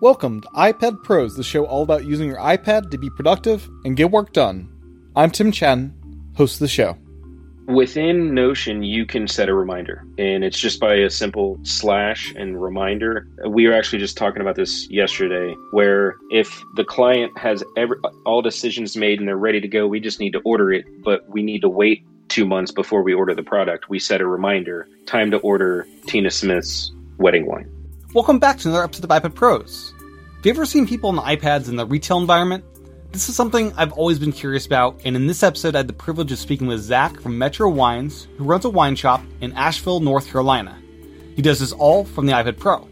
Welcome to iPad Pros, the show all about using your iPad to be productive and get work done. I'm Tim Chen, host of the show. Within Notion, you can set a reminder, and it's just by a simple slash and reminder. We were actually just talking about this yesterday, where if the client has all decisions made and they're ready to go, we just need to order it, but we need to wait 2 months before we order the product. We set a reminder, time to order Tina Smith's wedding wine. Welcome back to another episode of iPad Pros. Have you ever seen people on iPads in the retail environment? This is something I've always been curious about, and in this episode I had the privilege of speaking with Zach from Metro Wines, who runs a wine shop in Asheville, North Carolina. He does this all from the iPad Pro,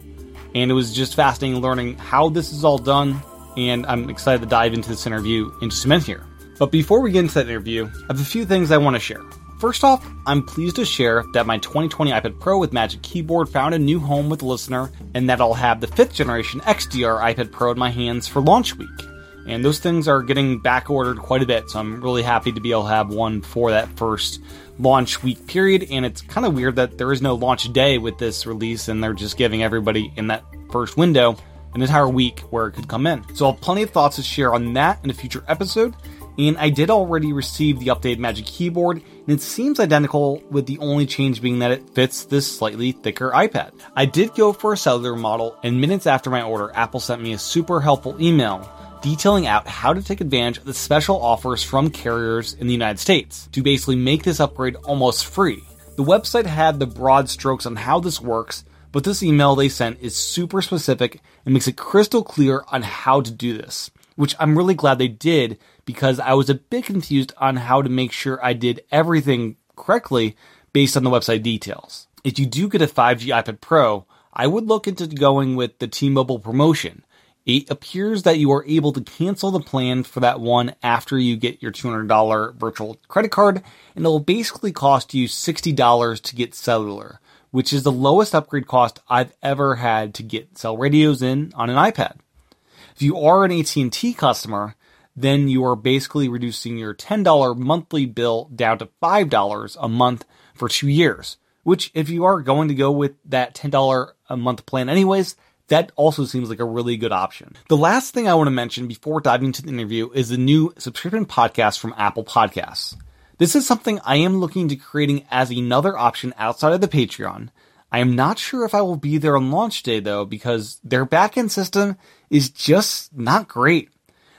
and it was just fascinating learning how this is all done, and I'm excited to dive into this interview in just a minute here. But before we get into that interview, I have a few things I want to share. First off, I'm pleased to share that my 2020 iPad Pro with Magic Keyboard found a new home with a listener, and that I'll have the 5th generation XDR iPad Pro in my hands for launch week. And those things are getting back ordered quite a bit, so I'm really happy to be able to have one for that first launch week period. And it's kind of weird that there is no launch day with this release, and they're just giving everybody in that first window an entire week where it could come in. So I'll have plenty of thoughts to share on that in a future episode. And I did already receive the updated Magic Keyboard, and it seems identical, with the only change being that it fits this slightly thicker iPad. I did go for a cellular model, and minutes after my order, Apple sent me a super helpful email detailing out how to take advantage of the special offers from carriers in the United States to basically make this upgrade almost free. The website had the broad strokes on how this works, but this email they sent is super specific and makes it crystal clear on how to do this, which I'm really glad they did, because I was a bit confused on how to make sure I did everything correctly based on the website details. If you do get a 5G iPad Pro, I would look into going with the T-Mobile promotion. It appears that you are able to cancel the plan for that one after you get your $200 virtual credit card, and it'll basically cost you $60 to get cellular, which is the lowest upgrade cost I've ever had to get cell radios in on an iPad. If you are an AT&T customer, then you are basically reducing your $10 monthly bill down to $5 a month for 2 years, which, if you are going to go with that $10 a month plan anyways, that also seems like a really good option. The last thing I want to mention before diving into the interview is the new subscription podcast from Apple Podcasts. This is something I am looking to creating as another option outside of the Patreon. I am not sure if I will be there on launch day though, because their backend system is just not great.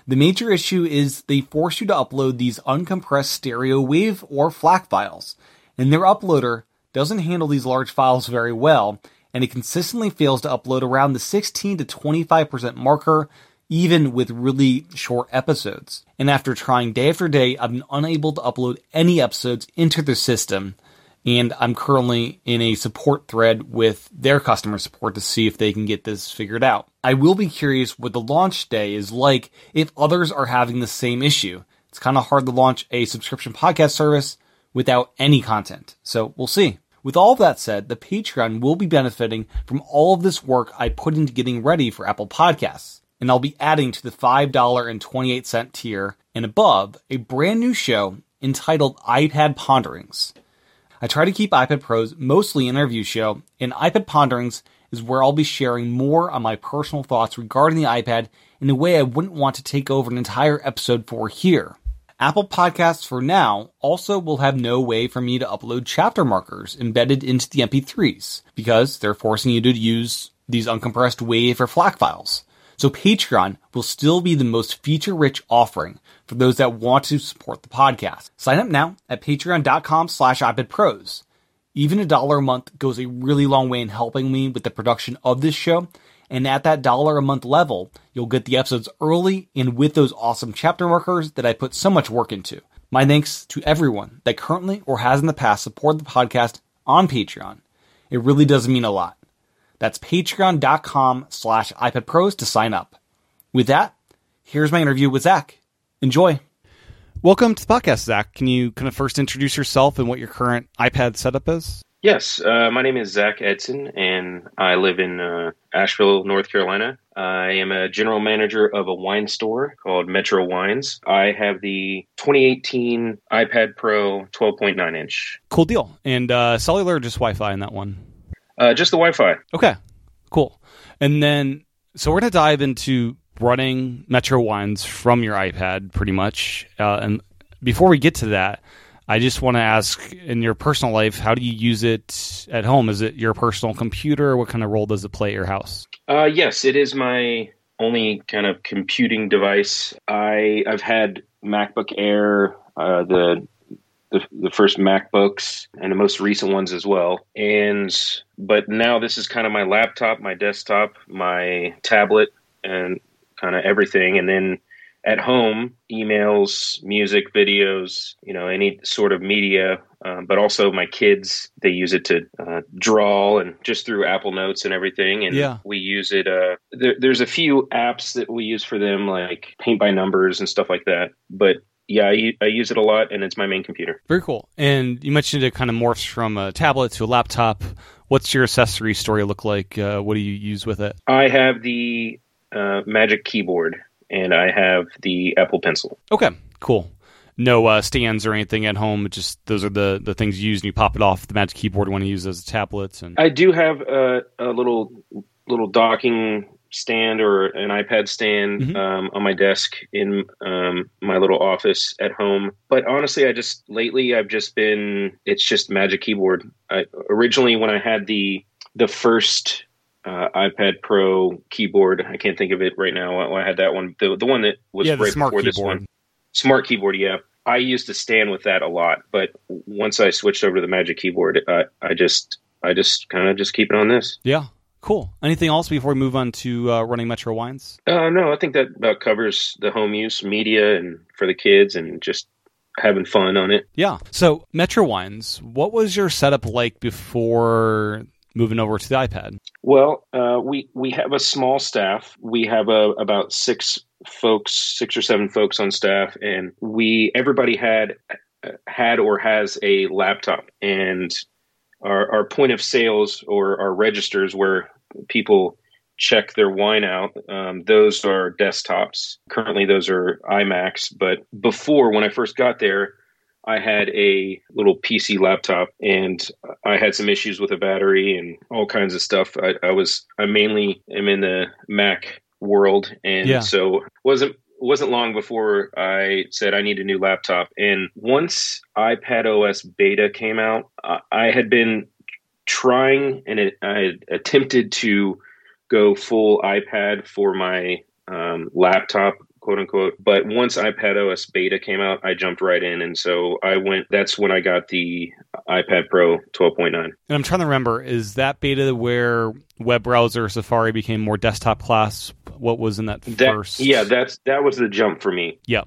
The major issue is they force you to upload these uncompressed stereo wave or FLAC files, and their uploader doesn't handle these large files very well, and it consistently fails to upload around the 16 to 25% marker, even with really short episodes. And after trying day after day, I've been unable to upload any episodes into their system, and I'm currently in a support thread with their customer support to see if they can get this figured out. I will be curious what the launch day is like if others are having the same issue. It's kind of hard to launch a subscription podcast service without any content, so we'll see. With all of that said, the Patreon will be benefiting from all of this work I put into getting ready for Apple Podcasts, and I'll be adding to the $5.28 tier and above a brand new show entitled iPad Ponderings. I try to keep iPad Pros mostly an interview show, and iPad Ponderings is where I'll be sharing more on my personal thoughts regarding the iPad in a way I wouldn't want to take over an entire episode for here. Apple Podcasts for now also will have no way for me to upload chapter markers embedded into the MP3s, because they're forcing you to use these uncompressed WAV or FLAC files. So Patreon will still be the most feature-rich offering for those that want to support the podcast. Sign up now at patreon.com/iPadPros. Even $1 a month goes a really long way in helping me with the production of this show. And at that $1 a month level, you'll get the episodes early and with those awesome chapter markers that I put so much work into. My thanks to everyone that currently or has in the past supported the podcast on Patreon. It really does mean a lot. That's patreon.com/iPadPros to sign up. With that, here's my interview with Zach. Enjoy. Welcome to the podcast, Zach. Can you kind of first introduce yourself and what your current iPad setup is? Yes, my name is Zach Edson, and I live in Asheville, North Carolina. I am a general manager of a wine store called Metro Wines. I have the 2018 iPad Pro 12.9-inch. Cool deal. And cellular or just Wi-Fi in that one? Just the Wi-Fi. Okay, cool. And then, So we're going to dive into running Metro Wines from your iPad, pretty much. And before we get to that, I just want to ask, in your personal life, how do you use it at home? Is it your personal computer? What kind of role does it play at your house? Yes, it is my only kind of computing device. I've had MacBook Air, the first MacBooks, and the most recent ones as well. But now this is kind of my laptop, my desktop, my tablet, and kind of everything. And then at home, emails, music, videos, any sort of media, but also my kids, they use it to draw and just through Apple Notes and everything. And yeah, we use it. There's a few apps that we use for them, like Paint by Numbers and stuff like that. But yeah, I use it a lot, and it's my main computer. Very cool. And you mentioned it kind of morphs from a tablet to a laptop. What's your accessory story look like? What do you use with it? I have the Magic Keyboard, and I have the Apple Pencil. Okay, cool. No stands or anything at home. Just those are the things you use, and you pop it off the Magic Keyboard when you use it as a tablet. And I do have a little docking stand or an iPad stand on my desk in my little office at home. But honestly, it's just Magic Keyboard. Originally, when I had the first iPad Pro keyboard, I can't think of it right now. I had that one, the one that was right before this one. Smart keyboard, yeah. I used to stand with that a lot, but once I switched over to the Magic Keyboard, I just keep it on this. Yeah. Cool. Anything else before we move on to running Metro Wines? No, I think that about covers the home use, media, and for the kids, and just having fun on it. Yeah. So Metro Wines, what was your setup like before moving over to the iPad? Well, we have a small staff. We have about six or seven folks on staff, and everybody had or has a laptop, and our point of sales or our registers where people check their wine out, those are desktops. Currently, those are iMacs. But before, when I first got there, I had a little PC laptop, and I had some issues with a battery and all kinds of stuff. I mainly am in the Mac world, and so wasn't long before I said I need a new laptop. And once iPadOS beta came out, I had been trying and I had attempted to go full iPad for my laptop, quote unquote. But once iPadOS beta came out, I jumped right in. And so that's when I got the iPad Pro 12.9. And I'm trying to remember, is that beta where web browser Safari became more desktop class? What was in that first? Yeah, that was the jump for me. Yeah.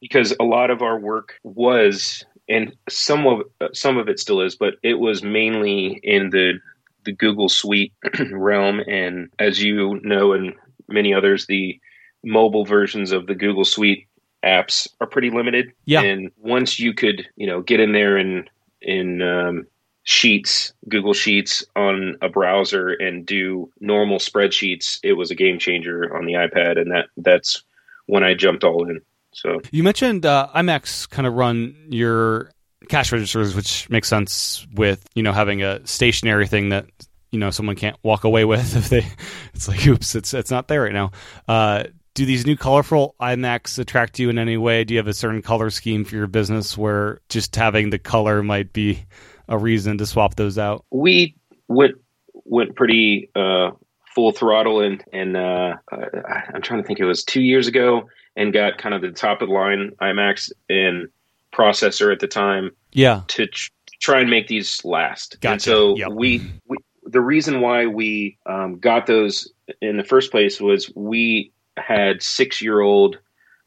Because a lot of our work was, and some of it still is, but it was mainly in the Google Suite realm. And as you know, and many others, the mobile versions of the Google Suite apps are pretty limited. Yeah. And once you could, get in there in Sheets, Google Sheets on a browser and do normal spreadsheets, it was a game changer on the iPad, and that's when I jumped all in. So you mentioned iMacs kind of run your cash registers, which makes sense with having a stationary thing that someone can't walk away with if they. It's like, oops, it's not there right now. Do these new colorful iMacs attract you in any way? Do you have a certain color scheme for your business where just having the color might be a reason to swap those out? We went pretty full throttle, and I'm trying to think, it was 2 years ago, and got kind of the top of the line iMacs and processor at the time. Yeah, to try and make these last. Gotcha. And so we the reason why we got those in the first place was we had 6-year-old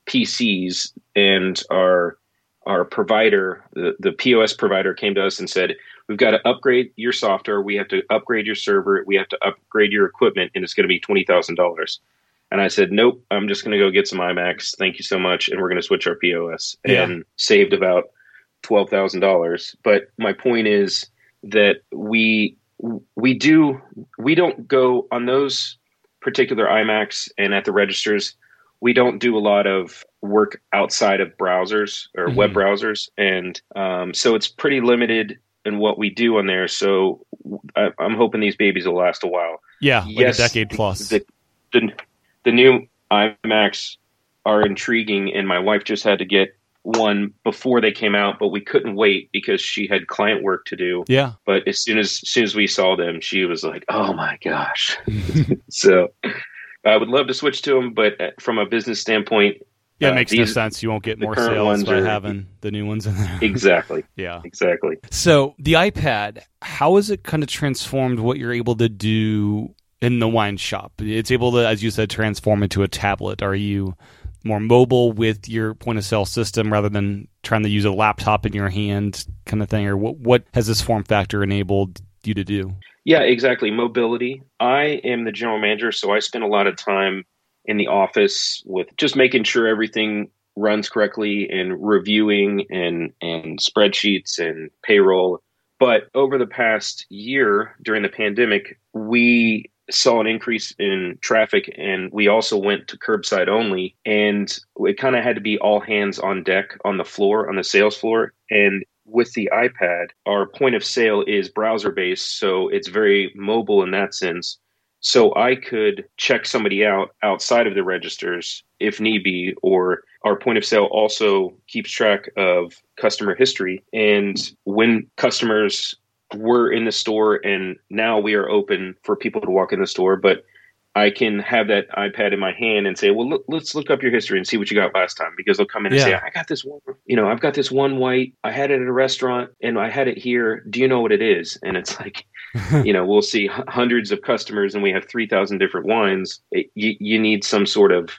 PCs, and our provider, the POS provider, came to us and said, we've got to upgrade your software. We have to upgrade your server. We have to upgrade your equipment, and it's going to be $20,000. And I said, nope, I'm just going to go get some iMacs. Thank you so much. And we're going to switch our POS, and saved about $12,000. But my point is that we don't go on those particular iMacs, and at the registers, we don't do a lot of work outside of browsers or web browsers. And so it's pretty limited in what we do on there. So I'm hoping these babies will last a while. Yeah, like a decade plus. The, the new iMacs are intriguing, and my wife just had to get one before they came out, but we couldn't wait because she had client work to do. Yeah. But as soon as we saw them, she was like, "Oh my gosh!" So I would love to switch to them, but from a business standpoint, yeah, it makes no sense. You won't get more sales by having the new ones in there. Exactly. Yeah. Exactly. So the iPad, how has it kind of transformed what you're able to do in the wine shop? It's able to, as you said, transform into a tablet. Are you more mobile with your point of sale system rather than trying to use a laptop in your hand kind of thing? Or what has this form factor enabled you to do? Yeah, exactly. Mobility. I am the general manager, so I spend a lot of time in the office with just making sure everything runs correctly and reviewing and spreadsheets and payroll. But over the past year during the pandemic, we saw an increase in traffic, and we also went to curbside only, and it kind of had to be all hands on deck on the floor, on the sales floor. And with the iPad, our point of sale is browser-based, so it's very mobile in that sense. So I could check somebody out outside of the registers if need be, or our point of sale also keeps track of customer history and when customers were in the store, and now we are open for people to walk in the store, but I can have that iPad in my hand and say, well, let's look up your history and see what you got last time, because they'll come in and say, I've got this one white, I had it at a restaurant and I had it here. Do you know what it is? And it's like, we'll see hundreds of customers and we have 3,000 different wines. You need some sort of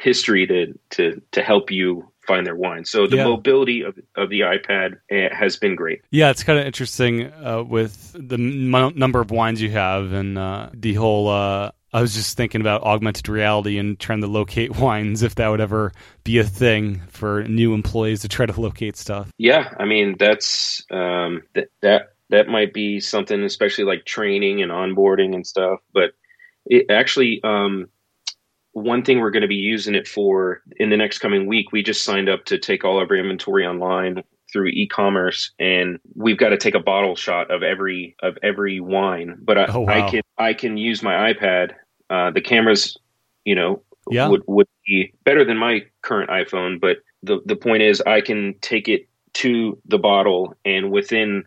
history to help you find their wine. So the mobility of the iPad has been great. Yeah, it's kind of interesting with the number of wines you have and the whole... I was just thinking about augmented reality and trying to locate wines, if that would ever be a thing for new employees to try to locate stuff. Yeah, I mean, that's that might be something, especially like training and onboarding and stuff. But it actually... one thing we're going to be using it for in the next coming week, we just signed up to take all of our inventory online through e-commerce, and we've got to take a bottle shot of every wine. But I can use my iPad. The cameras, would be better than my current iPhone. But the point is, I can take it to the bottle, and within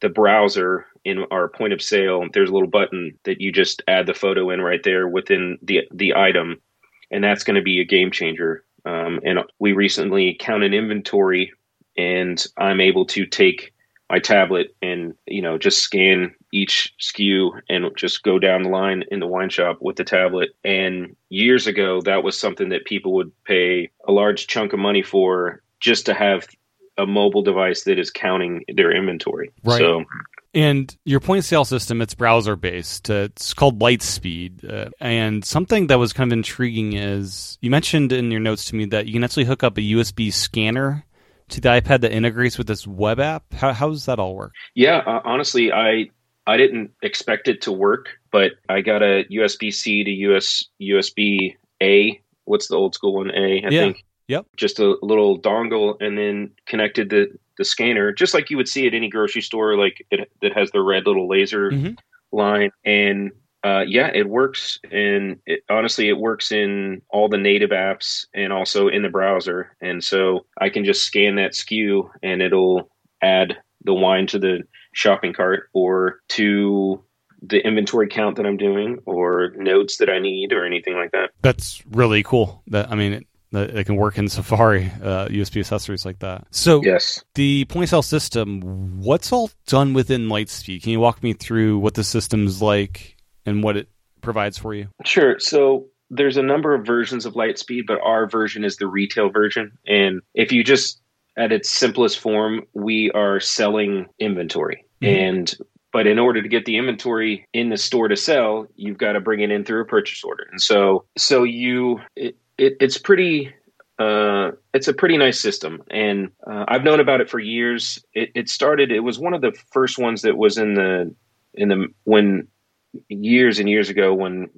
the browser in our point of sale, there's a little button that you just add the photo in right there within the item. And that's going to be a game changer. And we recently counted inventory, and I'm able to take my tablet and, just scan each SKU and just go down the line in the wine shop with the tablet. And years ago, that was something that people would pay a large chunk of money for, just to have a mobile device that is counting their inventory. Right. So, and your point of sale system, it's browser-based. It's called Lightspeed. And something that was kind of intriguing is, you mentioned in your notes to me that you can actually hook up a USB scanner to the iPad that integrates with this web app. How does that all work? Yeah, honestly, I didn't expect it to work, but I got a USB-C to USB-A. What's the old school one? I think. Yep. Just a little dongle, and then connected the scanner, just like you would see at any grocery store, like that has the red little laser line. And it works. And it works in all the native apps and also in the browser. And so I can just scan that SKU, and it'll add the wine to the shopping cart, or to the inventory count that I'm doing, or notes that I need, or anything like that. That's really cool. It can work in Safari, USB accessories like that. So yes. The point of sale system, what's all done within Lightspeed? Can you walk me through what the system's like and what it provides for you? Sure. So there's a number of versions of Lightspeed, but our version is the retail version. And if you just, at its simplest form, we are selling inventory. But in order to get the inventory in the store to sell, you've got to bring it in through a purchase order. And so you... It's a pretty nice system, and I've known about it for years. It was one of the first ones that was when years and years ago, when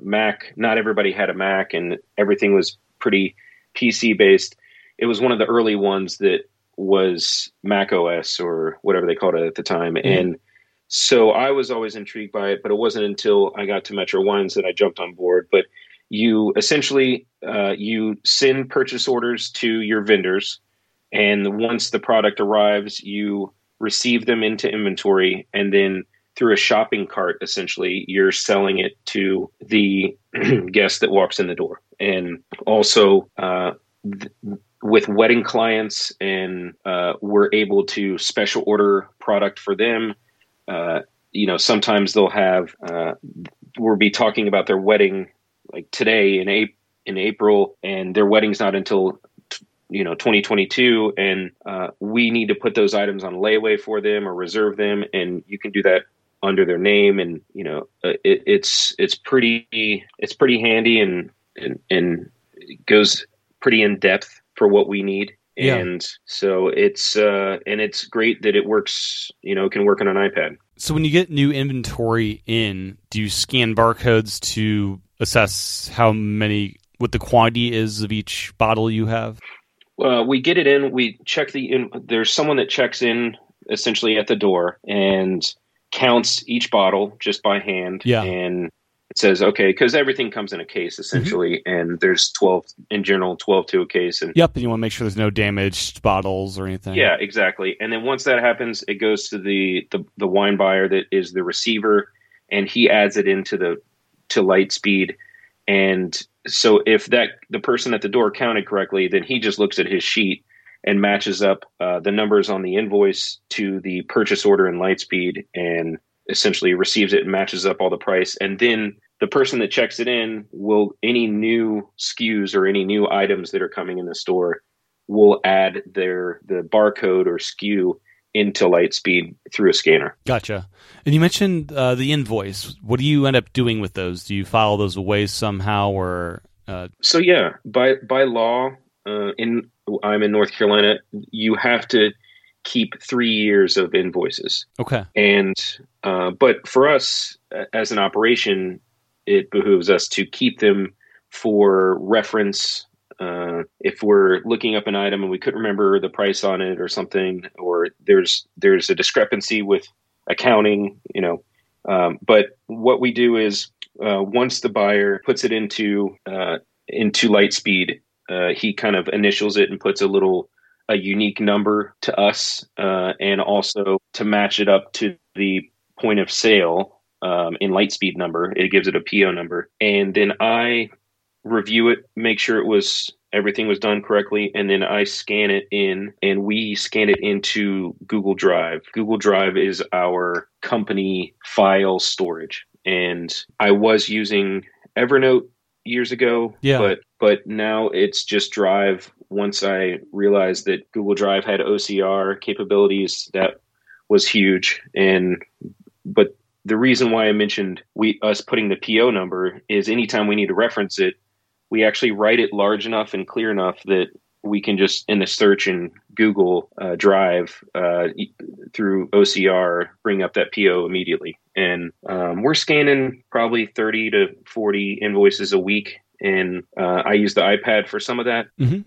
not everybody had a Mac and everything was pretty PC based. It was one of the early ones that was Mac OS, or whatever they called it at the time. And so I was always intrigued by it, but it wasn't until I got to Metro Wines that I jumped on board. But you essentially you send purchase orders to your vendors, and once the product arrives, you receive them into inventory, and then through a shopping cart, essentially, you're selling it to the guest that walks in the door. And also, with wedding clients, and we're able to special order product for them. You know, sometimes they'll have, we'll be talking about their wedding like today in April, and their wedding's not until, 2022. And we need to put those items on layaway for them or reserve them. And you can do that under their name. And, it's pretty handy and goes pretty in depth for what we need. Yeah. And so it's great that it works, it can work on an iPad. So when you get new inventory in, do you scan barcodes to assess what the quantity is of each bottle you have? We get it in. We check there's someone that checks in essentially at the door and counts each bottle just by hand. Yeah. And it says, okay, because everything comes in a case essentially, mm-hmm. and there's 12 to a case. And yep, and you want to make sure there's no damaged bottles or anything. Yeah, exactly. And then once that happens, it goes to the wine buyer that is the receiver, and he adds it into to Lightspeed. And so if the person at the door counted correctly, then he just looks at his sheet and matches up the numbers on the invoice to the purchase order in Lightspeed, and essentially receives it and matches up all the price. And then the person that checks it in will, any new SKUs or any new items that are coming in the store will add the barcode or SKU into Lightspeed through a scanner. Gotcha. And you mentioned the invoice. What do you end up doing with those? Do you file those away somehow or? So yeah, by law, I'm in North Carolina, you have to keep 3 years of invoices. Okay. And, but for us as an operation, it behooves us to keep them for reference. If we're looking up an item and we couldn't remember the price on it or something, or there's a discrepancy with accounting, but what we do is, once the buyer puts it into Lightspeed, he kind of initials it and puts a unique number to us, and also to match it up to the point of sale in Lightspeed number. It gives it a PO number, and then I review it, make sure everything was done correctly, and then I scan it in, and we scan it into Google Drive. Google Drive is our company file storage, and I was using Evernote years ago, yeah. but now it's just Drive. Once I realized that Google Drive had OCR capabilities, that was huge. But the reason why I mentioned us putting the PO number is anytime we need to reference it, we actually write it large enough and clear enough that we can just in the search in Google Drive through OCR bring up that PO immediately. And we're scanning probably 30 to 40 invoices a week. And I use the iPad for some of that. Mm-hmm.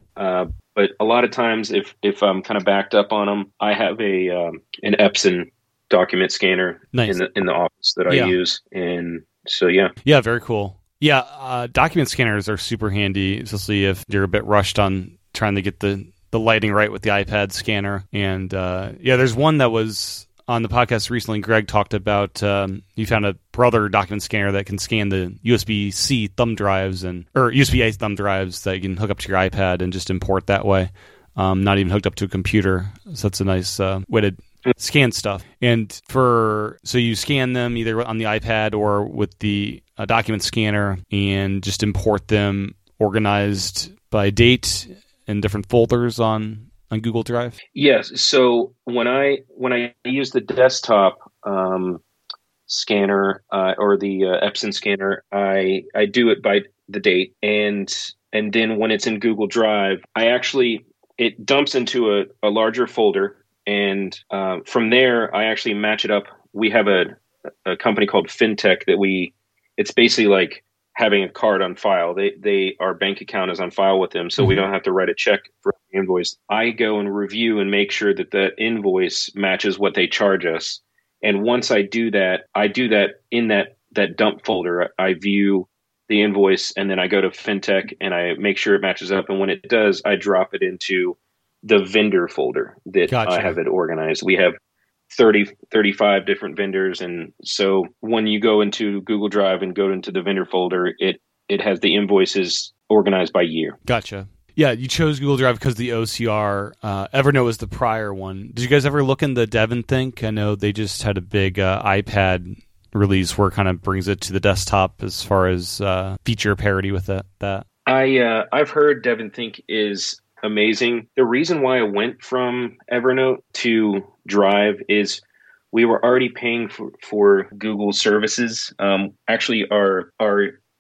But a lot of times if I'm kind of backed up on them, I have an Epson document scanner. Nice. in the office that I use. And so, yeah. Yeah, very cool. Yeah, document scanners are super handy, especially if you're a bit rushed on trying to get the lighting right with the iPad scanner. And there's one that was on the podcast recently. Greg talked about he found a brother document scanner that can scan the USB-C thumb drives or USB-A thumb drives that you can hook up to your iPad and just import that way. Not even hooked up to a computer. So that's a nice way to scan stuff. And so you scan them either on the iPad or with the document scanner and just import them organized by date in different folders on Google Drive? Yes. So when I use the desktop scanner or the Epson scanner, I do it by the date, and then when it's in Google Drive, it dumps into a larger folder, and from there I actually match it up. We have a company called FinTech that it's basically like having a card on file. Our bank account is on file with them, so mm-hmm. we don't have to write a check for the invoice. I go and review and make sure that the invoice matches what they charge us. And once I do that in that dump folder, I view the invoice, and then I go to FinTech and I make sure it matches up. And when it does, I drop it into the vendor folder that I have it organized. We have 35 different vendors. And so when you go into Google Drive and go into the vendor folder, it has the invoices organized by year. Gotcha. Yeah, you chose Google Drive because the OCR. Evernote was the prior one. Did you guys ever look in the DevonThink? I know they just had a big iPad release where it kind of brings it to the desktop as far as feature parity with that. I've heard DevonThink is amazing. The reason why I went from Evernote to Drive is we were already paying for Google services. Actually, our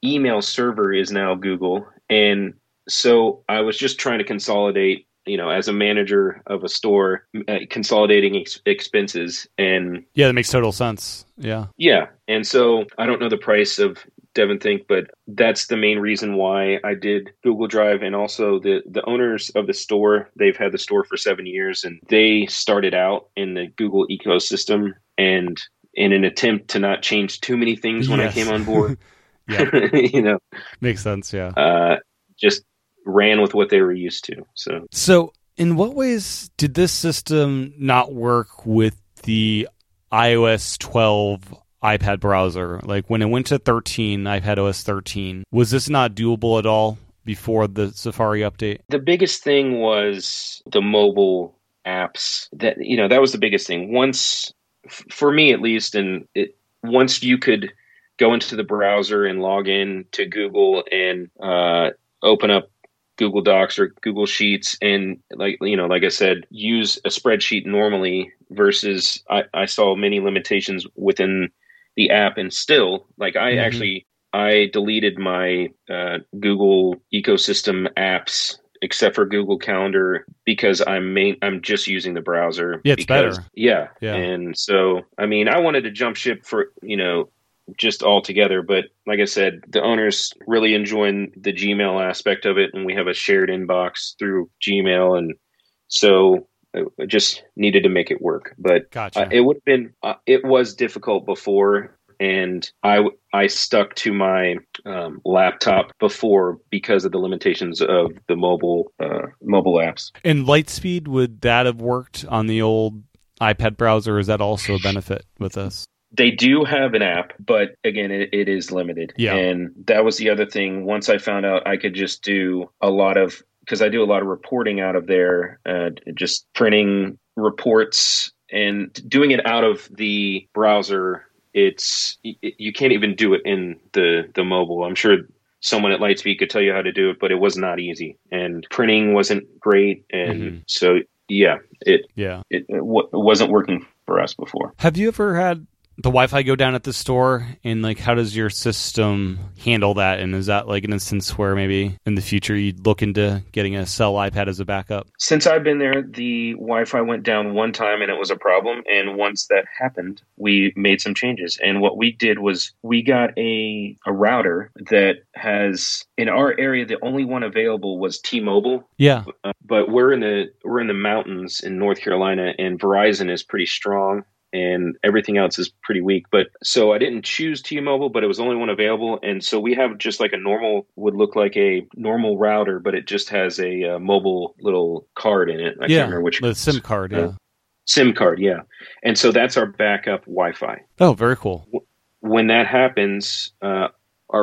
email server is now Google, and so I was just trying to consolidate, as a manager of a store, consolidating expenses. And yeah, that makes total sense. Yeah. Yeah. And so I don't know the price of DevonThink, but that's the main reason why I did Google Drive. And also the owners of the store, they've had the store for 7 years, and they started out in the Google ecosystem. And in an attempt to not change too many things when I came on board, makes sense. Yeah. Just ran with what they were used to. So in what ways did this system not work with the iOS 12 iPad browser? Like when it went to 13, iPadOS 13, was this not doable at all before the Safari update? The biggest thing was the mobile apps. That was the biggest thing. Once, for me at least, once you could go into the browser and log in to Google and open up Google Docs or Google Sheets and like I said, use a spreadsheet normally versus I saw many limitations within the app. And still, I deleted my Google ecosystem apps except for Google Calendar because I'm just using the browser. Yeah, better. Yeah. And so, I wanted to jump ship for, just all together. But like I said, the owners really enjoying the Gmail aspect of it. And we have a shared inbox through Gmail. And so I just needed to make it work. But it would have been, it was difficult before. And I stuck to my laptop before because of the limitations of the mobile apps. And Lightspeed, would that have worked on the old iPad browser? Is that also a benefit with us? They do have an app, but again, it is limited. Yeah. And that was the other thing. Once I found out I could just do because I do a lot of reporting out of there, just printing reports and doing it out of the browser. You can't even do it in the mobile. I'm sure someone at Lightspeed could tell you how to do it, but it was not easy. And printing wasn't great. And so, it wasn't working for us before. Have you ever had the Wi-Fi go down at the store, and how does your system handle that? And is that an instance where maybe in the future you'd look into getting a cell iPad as a backup? Since I've been there, the Wi-Fi went down one time and it was a problem. And once that happened, we made some changes. And what we did was we got a router that has, in our area, the only one available was T-Mobile. Yeah. But we're in the mountains in North Carolina, and Verizon is pretty strong, and everything else is pretty weak. But so I didn't choose T-Mobile, but it was the only one available. And so we have just a normal router, but it just has a mobile little card in it. I can't remember which. The SIM card. Yeah. SIM card. Yeah. And so that's our backup Wi-Fi. Oh, very cool. When that happens, our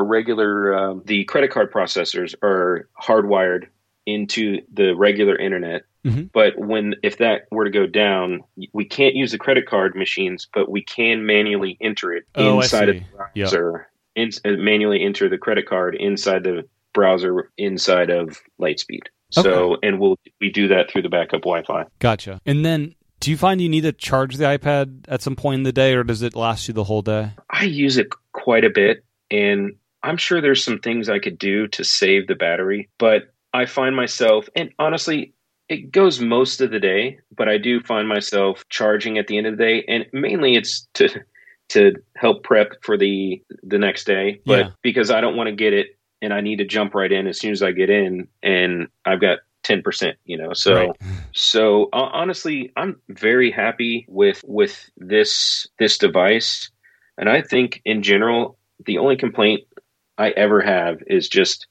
regular, the credit card processors are hardwired into the regular internet. Mm-hmm. But if that were to go down, we can't use the credit card machines, but we can manually enter it inside of the browser, manually enter the credit card inside the browser, inside of Lightspeed. Okay. So, and we do that through the backup Wi-Fi. Gotcha. And then do you find you need to charge the iPad at some point in the day, or does it last you the whole day? I use it quite a bit, and I'm sure there's some things I could do to save the battery, but I find myself, and honestly, it goes most of the day, but I do find myself charging at the end of the day, and mainly it's to help prep for the next day, but because I don't want to get it and I need to jump right in as soon as I get in, and I've got 10%, so right. So honestly, I'm very happy with this device, and I think in general the only complaint I ever have is just,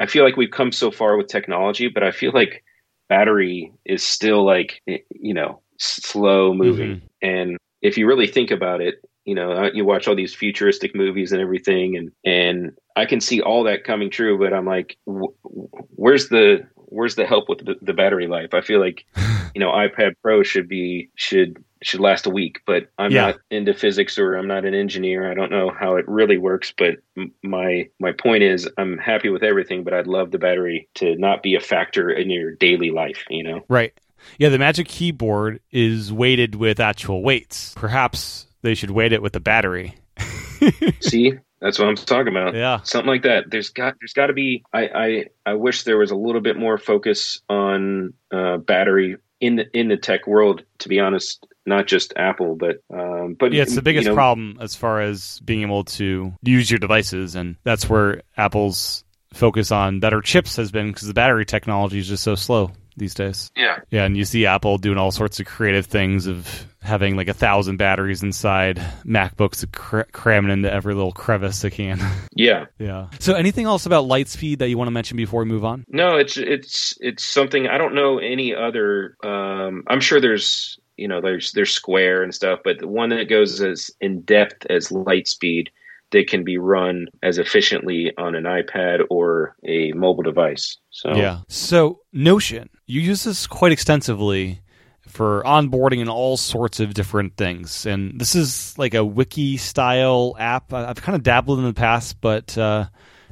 I feel like we've come so far with technology, but I feel like battery is still like, you know, slow moving. Mm-hmm. And if you really think about it, you know, you watch all these futuristic movies and everything, and I can see all that coming true, but I'm like, where's the help with the battery life? I feel like, you know, iPad Pro should last a week, but I'm not into physics, or I'm not an engineer. I don't know how it really works, but my point is I'm happy with everything, but I'd love the battery to not be a factor in your daily life, you know? Right. Yeah. The Magic Keyboard is weighted with actual weights. Perhaps they should weight it with the battery. See? That's what I'm talking about. Yeah. Something like that. There's got to be, I wish there was a little bit more focus on battery in the tech world, to be honest, not just Apple, but yeah, it's the biggest problem as far as being able to use your devices. And that's where Apple's focus on better chips has been, because the battery technology is just so slow these days. Yeah. Yeah. And you see Apple doing all sorts of creative things of having like 1,000 batteries inside MacBooks, cramming into every little crevice they can. Yeah. Yeah. So anything else about Lightspeed that you want to mention before we move on? No, it's something, I don't know any other, I'm sure there's, you know, there's Square and stuff, but the one that goes as in depth as Lightspeed, they can be run as efficiently on an iPad or a mobile device. So yeah. So Notion, you use this quite extensively for onboarding and all sorts of different things. And this is like a wiki style app. I've kind of dabbled in the past, but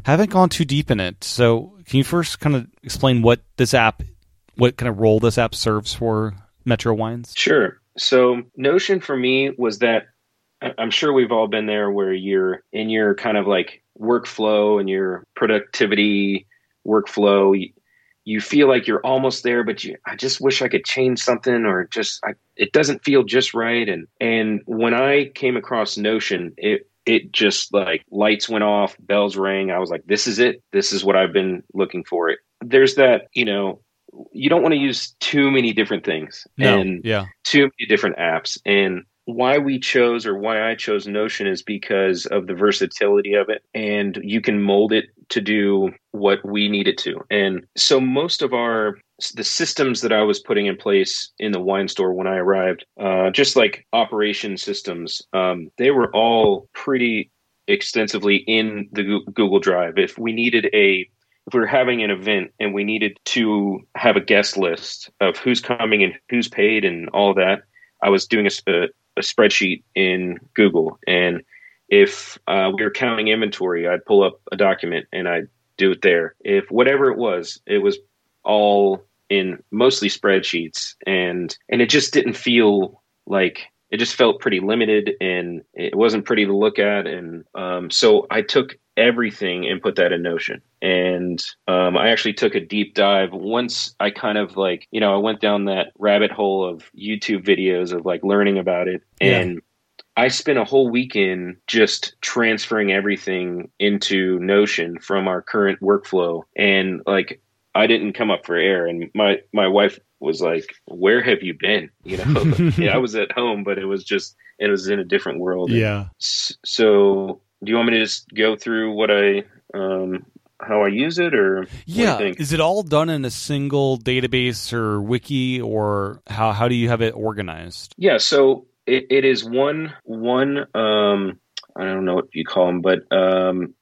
haven't gone too deep in it. So can you first kind of explain what kind of role this app serves for Metro Wines? Sure. So Notion for me was that, I'm sure we've all been there, where you're in your kind of like workflow and your productivity workflow, you feel like you're almost there, but I just wish I could change something, or it doesn't feel just right. And when I came across Notion, it just like lights went off, bells rang. I was like, this is it. This is what I've been looking for. There's that, you know, you don't want to use too many different things too many different apps. And why we chose, or why I chose Notion, is because of the versatility of it, and you can mold it to do what we need it to. And so most of the systems that I was putting in place in the wine store when I arrived, just like operation systems, they were all pretty extensively in the Google Drive. If we were having an event and we needed to have a guest list of who's coming and who's paid and all that, I was doing a spreadsheet in Google. And if we were counting inventory, I'd pull up a document and I'd do it there. If whatever it was all in mostly spreadsheets, and it just didn't feel like, it just felt pretty limited, and it wasn't pretty to look at. And so I took everything and put that in Notion. And I actually took a deep dive once I kind of like, you know, I went down that rabbit hole of YouTube videos of like learning about it. Yeah. And I spent a whole weekend just transferring everything into Notion from our current workflow. And like, I didn't come up for air. And my wife was like, where have you been? You know, yeah, I was at home, but it was in a different world. Yeah. So do you want me to just go through what how I use it, or what do you think? Is it all done in a single database or wiki, or how do you have it organized? Yeah. So it is one, I don't know what you call them, but,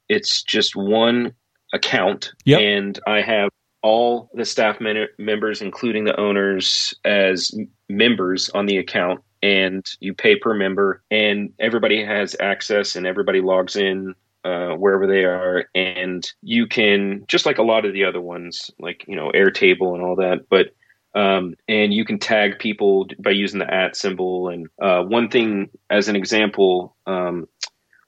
it's just one account. Yep. And I have all the staff members, including the owners, as members on the account, and you pay per member, and everybody has access, and everybody logs in wherever they are. And you can, just like a lot of the other ones, like, you know, Airtable and all that, but and you can tag people by using the @ symbol. And one thing, as an example,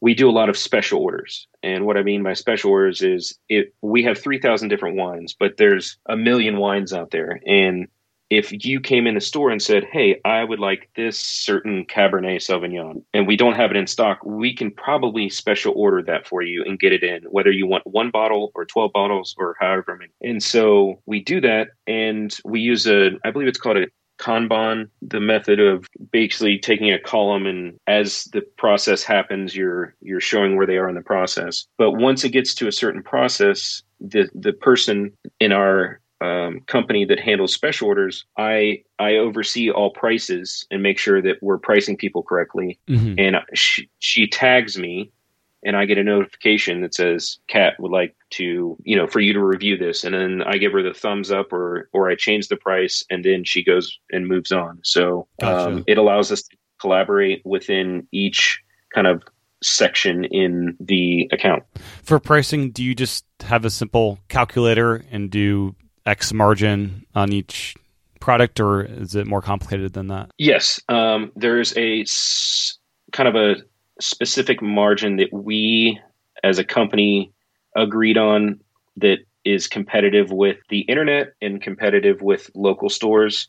we do a lot of special orders. And what I mean by special orders is we have 3,000 different wines, but there's 1 million wines out there. And if you came in the store and said, hey, I would like this certain Cabernet Sauvignon, and we don't have it in stock, we can probably special order that for you and get it in, whether you want one bottle or 12 bottles or however many. And so we do that, and we use I believe it's called a Kanban, the method of basically taking a column and as the process happens, you're showing where they are in the process. But once it gets to a certain process, the person in our company that handles special orders, I oversee all prices and make sure that we're pricing people correctly. Mm-hmm. And she tags me and I get a notification that says, Kat would like to, for you to review this. And then I give her the thumbs up or I change the price and then she goes and moves on. So Gotcha. It allows us to collaborate within each kind of section in the account. For pricing, do you just have a simple calculator and do X margin on each product, or is it more complicated than that? Yes. There's a kind of a specific margin that we as a company agreed on that is competitive with the internet and competitive with local stores.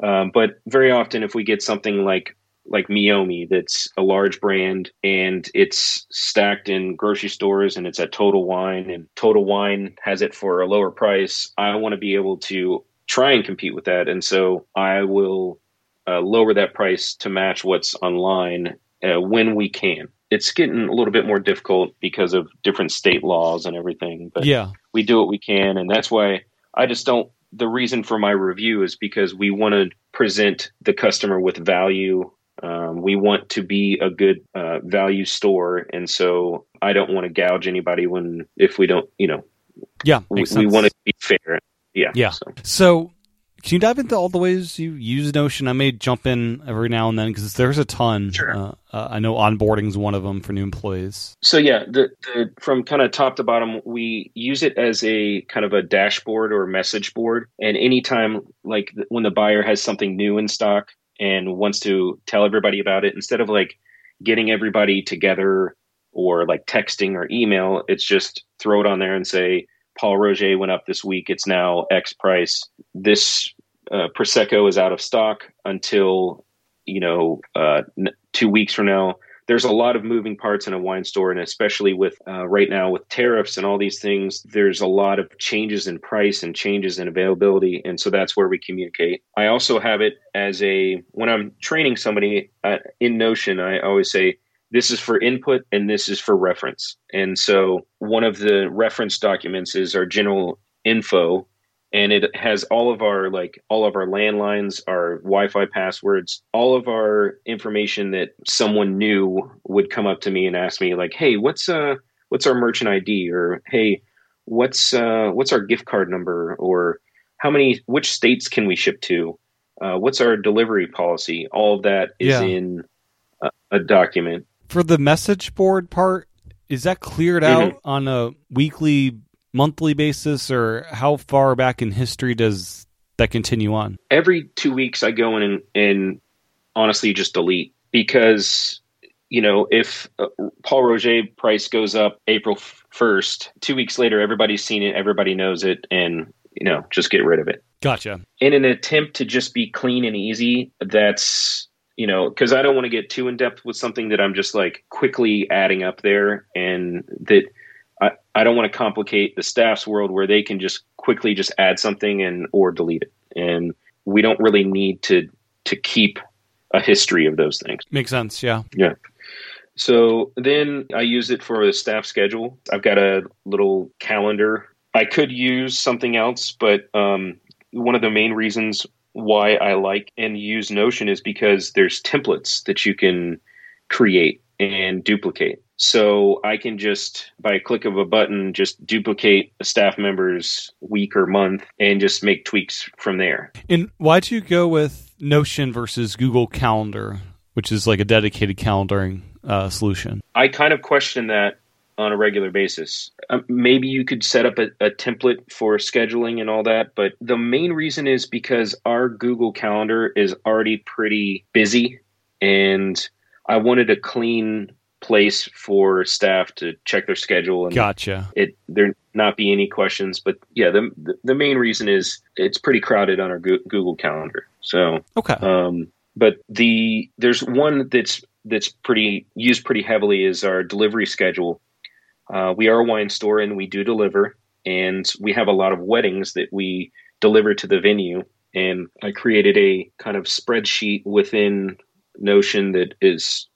But very often if we get something like Meiomi, that's a large brand and it's stacked in grocery stores and it's at Total Wine and Total Wine has it for a lower price, I want to be able to try and compete with that. And so I will lower that price to match what's online when we can. It's getting a little bit more difficult because of different state laws and everything, but we do what we can. And that's why I just don't, the reason for my review is because we want to present the customer with value. We want to be a good value store. And so I don't want to gouge anybody if we don't, we want to be fair. Yeah. So can you dive into all the ways you use Notion? I may jump in every now and then because there's a ton. Sure. I know onboarding is one of them for new employees. So yeah, from kind of top to bottom, we use it as a kind of a dashboard or message board. And anytime, like when the buyer has something new in stock and wants to tell everybody about it, instead of like getting everybody together or like texting or email, it's just throw it on there and say, Paul Roger went up this week. It's now X price. This Prosecco is out of stock until 2 weeks from now. There's a lot of moving parts in a wine store, and especially with right now with tariffs and all these things, there's a lot of changes in price and changes in availability, and so that's where we communicate. I also have it as when I'm training somebody in Notion, I always say, this is for input and this is for reference. And so one of the reference documents is our general info, and it has all of our landlines, our Wi-Fi passwords, all of our information that someone new would come up to me and ask me like, hey, what's our merchant ID? Or hey, what's our gift card number? Or which states can we ship to? What's our delivery policy? All of that is in a document. For the message board part, is that cleared out on a weekly, monthly basis, or how far back in history does that continue on? Every 2 weeks I go in and honestly just delete, because, if Paul Roger price goes up April 1st, 2 weeks later, everybody's seen it, everybody knows it, and, just get rid of it. Gotcha. In an attempt to just be clean and easy, that's... because I don't want to get too in depth with something that I'm just like quickly adding up there, and that I don't want to complicate the staff's world where they can just quickly just add something or delete it. And we don't really need to keep a history of those things. Makes sense. Yeah. Yeah. So then I use it for the staff schedule. I've got a little calendar. I could use something else, but one of the main reasons why I like and use Notion is because there's templates that you can create and duplicate. So I can just, by a click of a button, just duplicate a staff member's week or month and just make tweaks from there. And why'd you go with Notion versus Google Calendar, which is like a dedicated calendaring solution? I kind of question that on a regular basis. Maybe you could set up a template for scheduling and all that, but the main reason is because our Google Calendar is already pretty busy, and I wanted a clean place for staff to check their schedule and Gotcha. There not be any questions. But yeah, the main reason is it's pretty crowded on our Google Calendar. So okay. But there's one that's pretty used pretty heavily is our delivery schedule. We are a wine store and we do deliver, and we have a lot of weddings that we deliver to the venue. And I created a kind of spreadsheet within Notion that is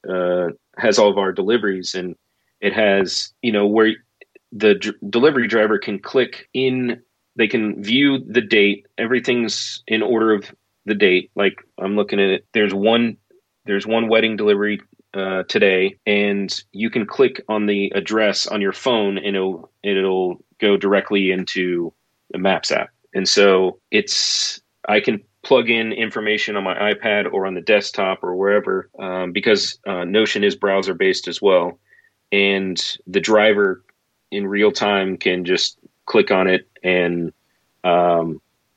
has all of our deliveries, and it has, you know, where the delivery driver can click in. They can view the date. Everything's in order of the date. Like I'm looking at it. There's one wedding delivery today, and you can click on the address on your phone, and it'll go directly into the Maps app. And so I can plug in information on my iPad or on the desktop or wherever, because Notion is browser based as well, and the driver in real time can just click on it and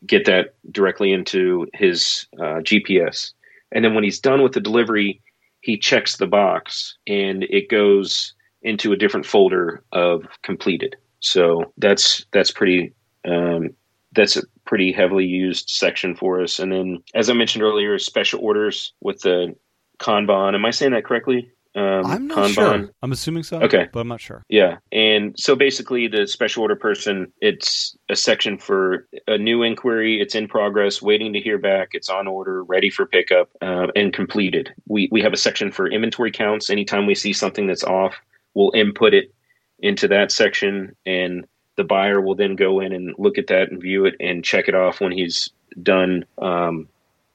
get that directly into his GPS. And then when he's done with the delivery, he checks the box and it goes into a different folder of completed. So that's a pretty heavily used section for us. And then, as I mentioned earlier, special orders with the Kanban. Am I saying that correctly? I'm not Kanban. Sure. I'm assuming so. Okay. But I'm not sure. Yeah. And so basically the special order person, it's a section for a new inquiry. It's in progress, waiting to hear back. It's on order, ready for pickup, and completed. We have a section for inventory counts. Anytime we see something that's off, we'll input it into that section, and the buyer will then go in and look at that and view it and check it off when he's done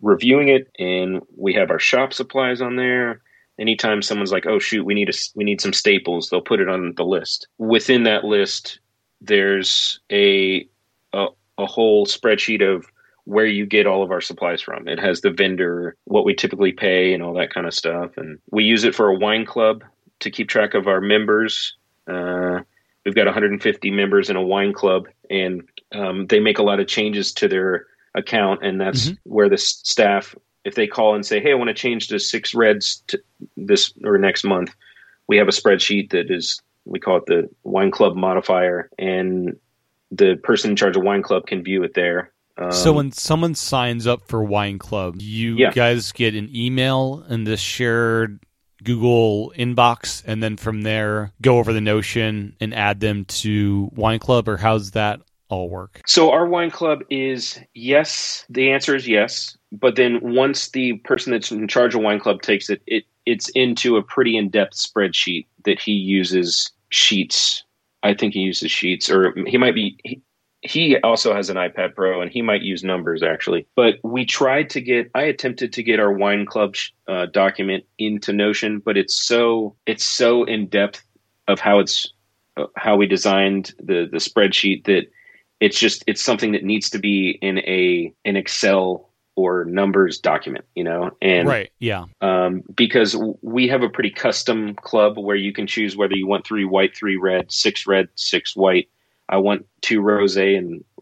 reviewing it. And we have our shop supplies on there. Anytime someone's like, oh, shoot, we need some staples, they'll put it on the list. Within that list, there's a whole spreadsheet of where you get all of our supplies from. It has the vendor, what we typically pay, and all that kind of stuff. And we use it for a wine club to keep track of our members. We've got 150 members in a wine club, and they make a lot of changes to their account. And that's where the staff, if they call and say, hey, I want to change to 6 reds to this or next month, we have a spreadsheet that is, we call it the wine club modifier, and the person in charge of wine club can view it there. So when someone signs up for wine club, you guys get an email in this shared Google inbox, and then from there go over the Notion and add them to wine club, or how's that all work? So our wine club is yes. The answer is yes. But then once the person that's in charge of wine club takes it, it's into a pretty in-depth spreadsheet that he uses Sheets. I think he uses Sheets, or he might be. He also has an iPad Pro, and he might use Numbers actually. But I attempted to get our wine club document into Notion, but it's so in depth of how we designed the spreadsheet that it's something that needs to be in an Excel or Numbers document, you know? And right. Yeah. Because we have a pretty custom club where you can choose whether you want 3 white, 3 red, 6 red, 6 white. I want 2 rosé,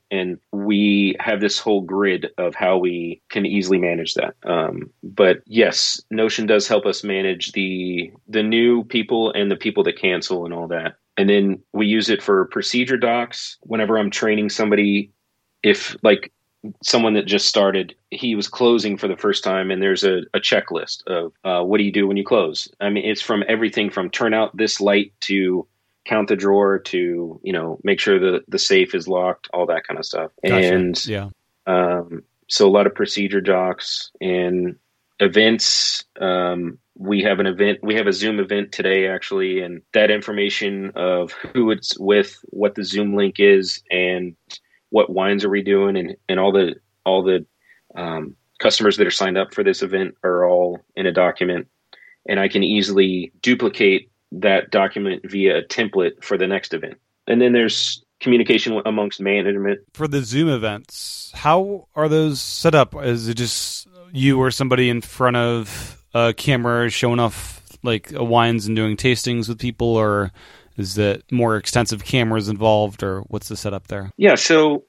and we have this whole grid of how we can easily manage that. But yes, Notion does help us manage the new people and the people that cancel and all that. And then we use it for procedure docs. Whenever I'm training somebody, if like someone that just started, he was closing for the first time, and there's a checklist of what do you do when you close? I mean, it's from everything from turn out this light to count the drawer to, you know, make sure the safe is locked, all that kind of stuff. Gotcha. And yeah, so a lot of procedure docs and events. We have an event. We have a Zoom event today, actually, and that information of who it's with, what the Zoom link is, and what wines are we doing, and all the customers that are signed up for this event are all in a document, and I can easily duplicate that document via a template for the next event. And then there's communication amongst management. For the Zoom events, how are those set up? Is it just you or somebody in front of a camera showing off like wines and doing tastings with people, or is it more extensive cameras involved, or what's the setup there? Yeah, so,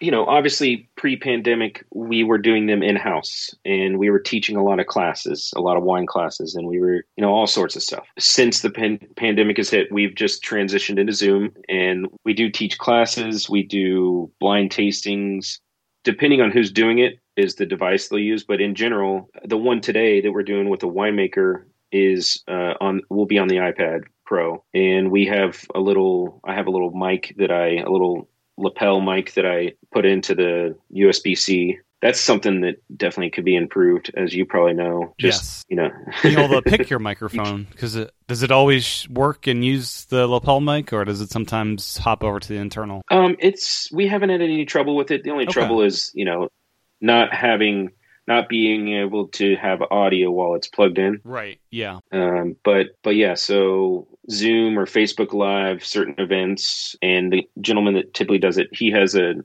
you know, obviously pre-pandemic, we were doing them in-house, and we were teaching a lot of classes, a lot of wine classes, and we were, you know, all sorts of stuff. Since the pandemic has hit, we've just transitioned into Zoom, and we do teach classes, we do blind tastings. Depending on who's doing it is the device they'll use, but in general, the one today that we're doing with the winemaker is will be on the iPad Pro, and we have a little lapel mic that I put into the USB-C that's something that definitely could be improved, as you probably know. You know, being able to pick your microphone, because does it always work and use the lapel mic, or does it sometimes hop over to the internal? We haven't had any trouble with it. The only trouble is, you know, not being able to have audio while it's plugged in. Right. Yeah. But yeah, so Zoom or Facebook Live, certain events, and the gentleman that typically does it, he has a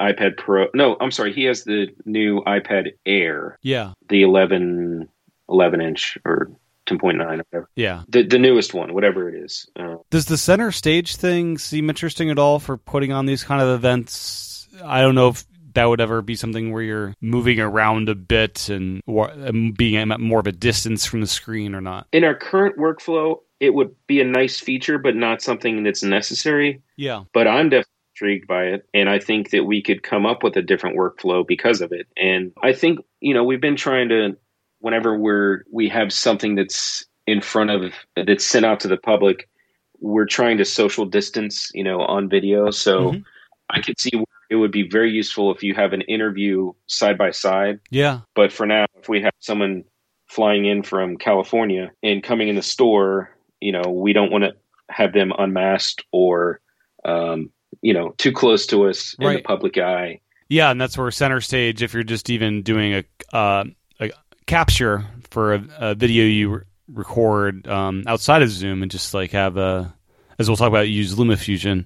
iPad Pro. No, I'm sorry. He has the new iPad Air. Yeah. The 11 inch or 10.9 or whatever. Yeah. The newest one, whatever it is. Does the center stage thing seem interesting at all for putting on these kind of events? I don't know if that would ever be something where you're moving around a bit and being at more of a distance from the screen or not. In our current workflow, it would be a nice feature, but not something that's necessary. Yeah. But I'm definitely intrigued by it. And I think that we could come up with a different workflow because of it. And I think, you know, we've been trying to, whenever we have something that's in front of, that's sent out to the public, we're trying to social distance, you know, on video. So I could see where it would be very useful if you have an interview side by side. Yeah. But for now, if we have someone flying in from California and coming in the store, you know, we don't want to have them unmasked or, you know, too close to us in the public eye. Yeah. And that's where center stage, if you're just even doing a capture for a video you record outside of Zoom, and just like have a, as we'll talk about, use LumaFusion.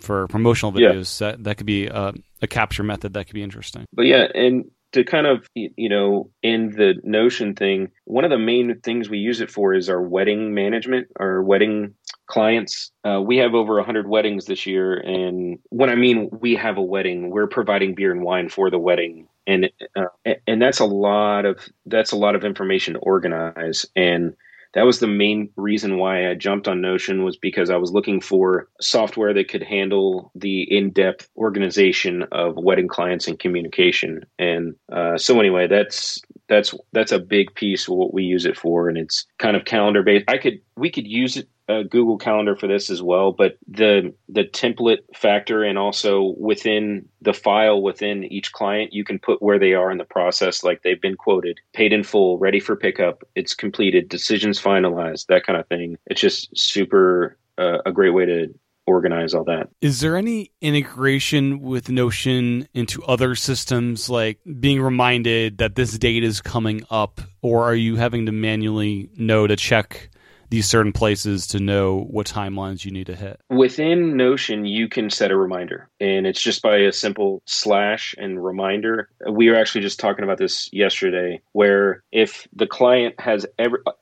For promotional videos, that could be a capture method that could be interesting. But yeah, and to kind of, you know, end the Notion thing, one of the main things we use it for is our wedding management, our wedding clients. We have over 100 weddings this year. And when I mean we have a wedding, we're providing beer and wine for the wedding. And that's a lot of information to organize. And that was the main reason why I jumped on Notion, was because I was looking for software that could handle the in-depth organization of wedding clients and communication. And so anyway, that's a big piece of what we use it for, and it's kind of calendar based. We could use it Google Calendar for this as well, but the template factor, and also within the file within each client, you can put where they are in the process, like they've been quoted, paid in full, ready for pickup, it's completed, decisions finalized, that kind of thing. It's just super a great way to organize all that. Is there any integration with Notion into other systems, like being reminded that this date is coming up, or are you having to manually know to check these certain places to know what timelines you need to hit? Within Notion, you can set a reminder, and it's just by a simple / and reminder. We were actually just talking about this yesterday, where if the client has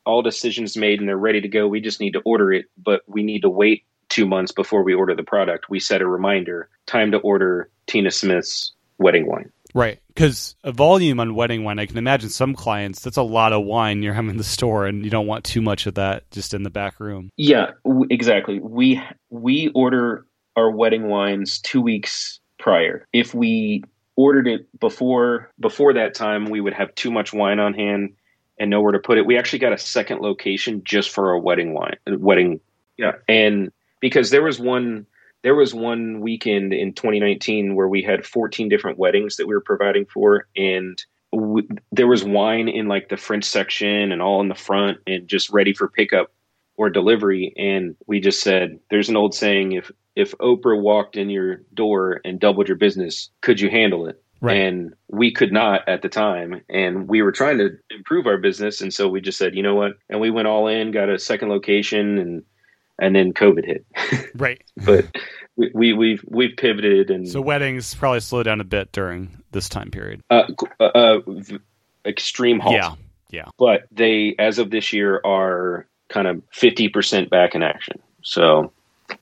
all decisions made and they're ready to go, we just need to order it, but we need to wait 2 months before we order the product. We set a reminder, time to order Tina Smith's wedding wine. Right, because a volume on wedding wine, I can imagine some clients, that's a lot of wine you're having in the store, and you don't want too much of that just in the back room. Yeah, exactly. We order our wedding wines 2 weeks prior. If we ordered it before that time, we would have too much wine on hand and nowhere to put it. We actually got a second location just for our wedding wine. Yeah, and because there was one weekend in 2019 where we had 14 different weddings that we were providing for, and there was wine in like the French section and all in the front and just ready for pickup or delivery. And we just said, there's an old saying, if Oprah walked in your door and doubled your business, could you handle it? Right. And we could not at the time. And we were trying to improve our business. And so we just said, you know what? And we went all in, got a second location, and then COVID hit. Right. But we've pivoted, and so weddings probably slowed down a bit during this time period. Extreme halt. Yeah, yeah. But they, as of this year, are kind of 50% back in action. So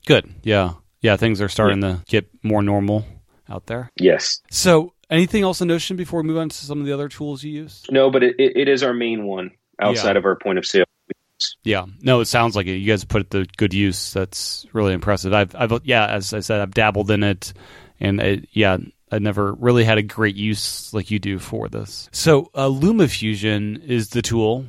good. Yeah, yeah. Things are starting to get more normal out there. Yes. So anything else in Notion before we move on to some of the other tools you use? No, but it is our main one outside of our point of sale. Yeah. No, it sounds like it. You guys put it to good use. That's really impressive. I've as I said, I've dabbled in it, and I never really had a great use like you do for this. So LumaFusion is the tool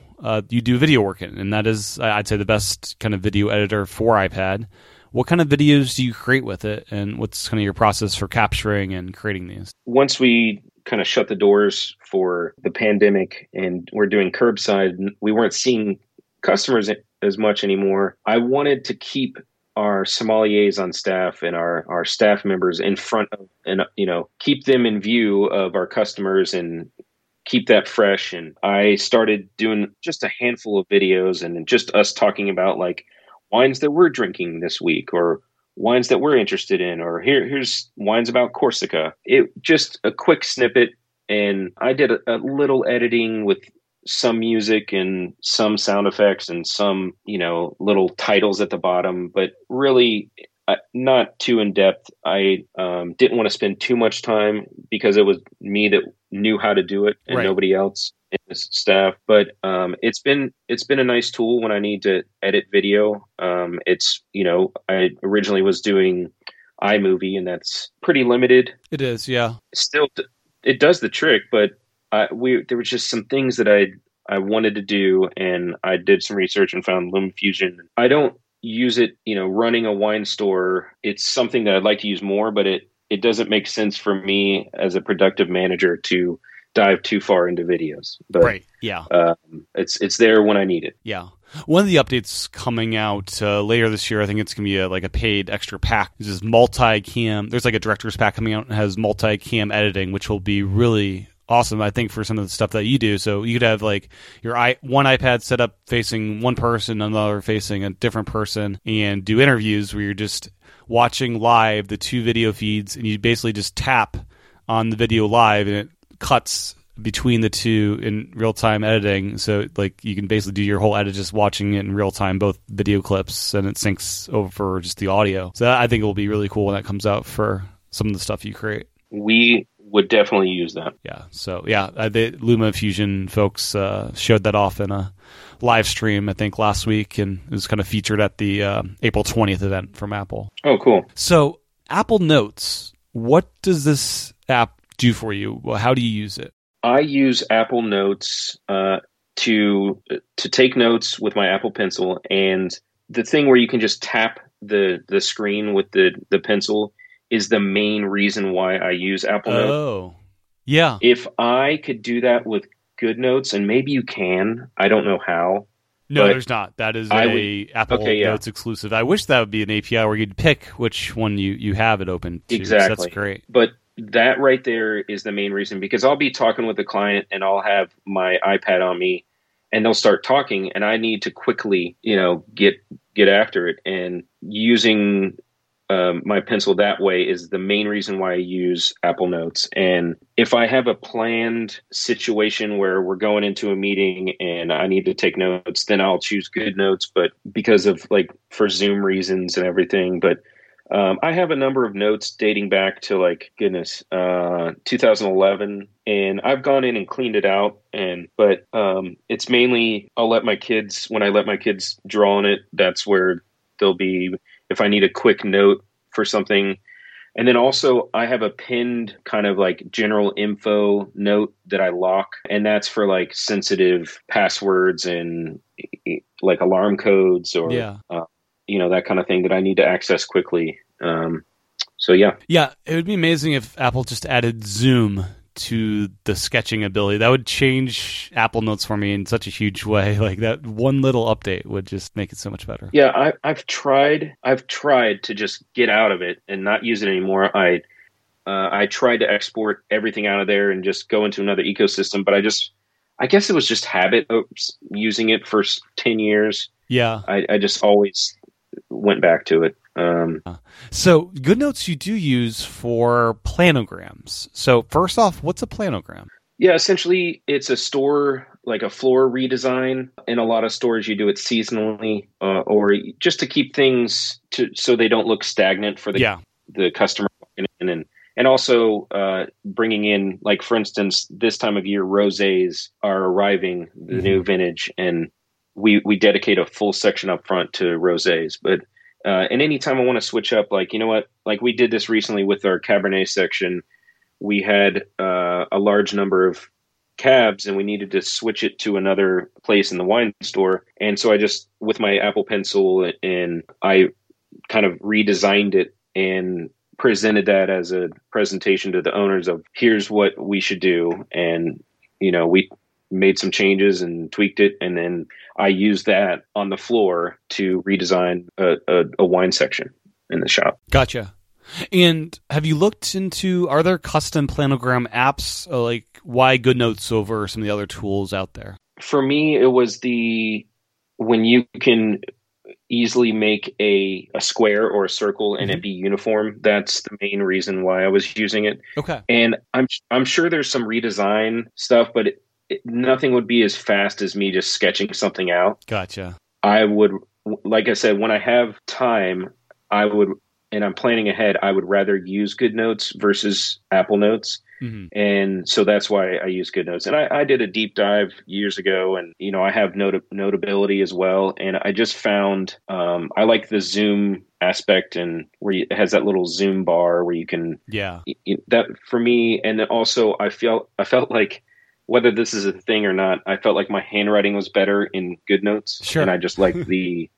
you do video work in, and that is, I'd say, the best kind of video editor for iPad. What kind of videos do you create with it, and what's kind of your process for capturing and creating these? Once we kind of shut the doors for the pandemic and we're doing curbside, we weren't seeing customers as much anymore. I wanted to keep our sommeliers on staff and our staff members in front of, and, you know, keep them in view of our customers and keep that fresh. And I started doing just a handful of videos and just us talking about like wines that we're drinking this week or wines that we're interested in, or here's wines about Corsica. It just a quick snippet. And I did a little editing with some music and some sound effects and some, you know, little titles at the bottom, but really not too in depth. I didn't want to spend too much time because it was me that knew how to do it and nobody else in the staff. But it's been a nice tool when I need to edit video. It's, you know, I originally was doing iMovie and that's pretty limited. It is, yeah. Still, it does the trick, but there were just some things that I wanted to do, and I did some research and found LumaFusion. I don't use it, you know, running a wine store. It's something that I'd like to use more, but it doesn't make sense for me as a productive manager to dive too far into videos. But, right. Yeah. It's there when I need it. Yeah. One of the updates coming out later this year, I think it's going to be a paid extra pack. This is multi-cam. There's like a director's pack coming out that has multi-cam editing, which will be really awesome, I think, for some of the stuff that you do. So you could have like your one iPad set up facing one person, another facing a different person, and do interviews where you're just watching live the two video feeds, and you basically just tap on the video live and it cuts between the two in real-time editing. So like you can basically do your whole edit just watching it in real-time, both video clips, and it syncs over just the audio. So I think it will be really cool when that comes out for some of the stuff you create. We would definitely use that. Yeah. So yeah, the LumaFusion folks showed that off in a live stream, I think, last week, and it was kind of featured at the April 20th event from Apple. Oh, cool. So Apple Notes, what does this app do for you? How do you use it? I use Apple Notes to take notes with my Apple Pencil, and the thing where you can just tap the screen with the pencil is the main reason why I use Apple Notes. Oh, yeah. If I could do that with GoodNotes, and maybe you can, I don't know how. No, there's not. That is Apple Notes exclusive. I wish that would be an API where you'd pick which one you have it open to. Exactly. So that's great. But that right there is the main reason, because I'll be talking with the client and I'll have my iPad on me and they'll start talking and I need to quickly, you know, get after it, and using my pencil that way is the main reason why I use Apple Notes. And if I have a planned situation where we're going into a meeting and I need to take notes, then I'll choose GoodNotes, but because of like for Zoom reasons and everything. But I have a number of notes dating back to 2011, and I've gone in and cleaned it out. But it's mainly when I let my kids draw on it, that's where they'll be, if I need a quick note for something. And then also I have a pinned kind of like general info note that I lock, and that's for like sensitive passwords and like alarm codes or, you know, that kind of thing that I need to access quickly. So yeah. Yeah. It would be amazing if Apple just added Zoom to the sketching ability. That would change Apple Notes for me in such a huge way. Like that one little update would just make it so much better. Yeah, I've tried to just get out of it and not use it anymore. I tried to export everything out of there and just go into another ecosystem, but I guess it was just habit of using it for 10 years. Yeah. I just always went back to it. So GoodNotes you do use for planograms. So first off, what's a planogram? Yeah, essentially it's a store, like a floor redesign. In a lot of stores, you do it seasonally, or just to keep things so they don't look stagnant for the customer. And also bringing in, like for instance, this time of year, rosés are arriving, the new vintage, and we dedicate a full section up front to rosés, but. And anytime I want to switch up, like, you know what, like we did this recently with our Cabernet section, we had a large number of cabs and we needed to switch it to another place in the wine store. And so I just, with my Apple Pencil, and I kind of redesigned it and presented that as a presentation to the owners of here's what we should do. And, you know, we made some changes and tweaked it. And then I used that on the floor to redesign a wine section in the shop. Gotcha. And have you looked into, are there custom planogram apps? Like why GoodNotes over some of the other tools out there? For me, it was when you can easily make a square or a circle and it be uniform. That's the main reason why I was using it. Okay. And I'm sure there's some redesign stuff, but nothing would be as fast as me just sketching something out. Gotcha. I would, like I said, when I have time, and I'm planning ahead, I would rather use GoodNotes versus Apple Notes. Mm-hmm. And so that's why I use GoodNotes. And I did a deep dive years ago, and you know I have Notability as well. And I just found I like the Zoom aspect, and where it has that little Zoom bar where you can that for me. And then also I felt like, whether this is a thing or not, I felt like my handwriting was better in GoodNotes, sure. And I just like the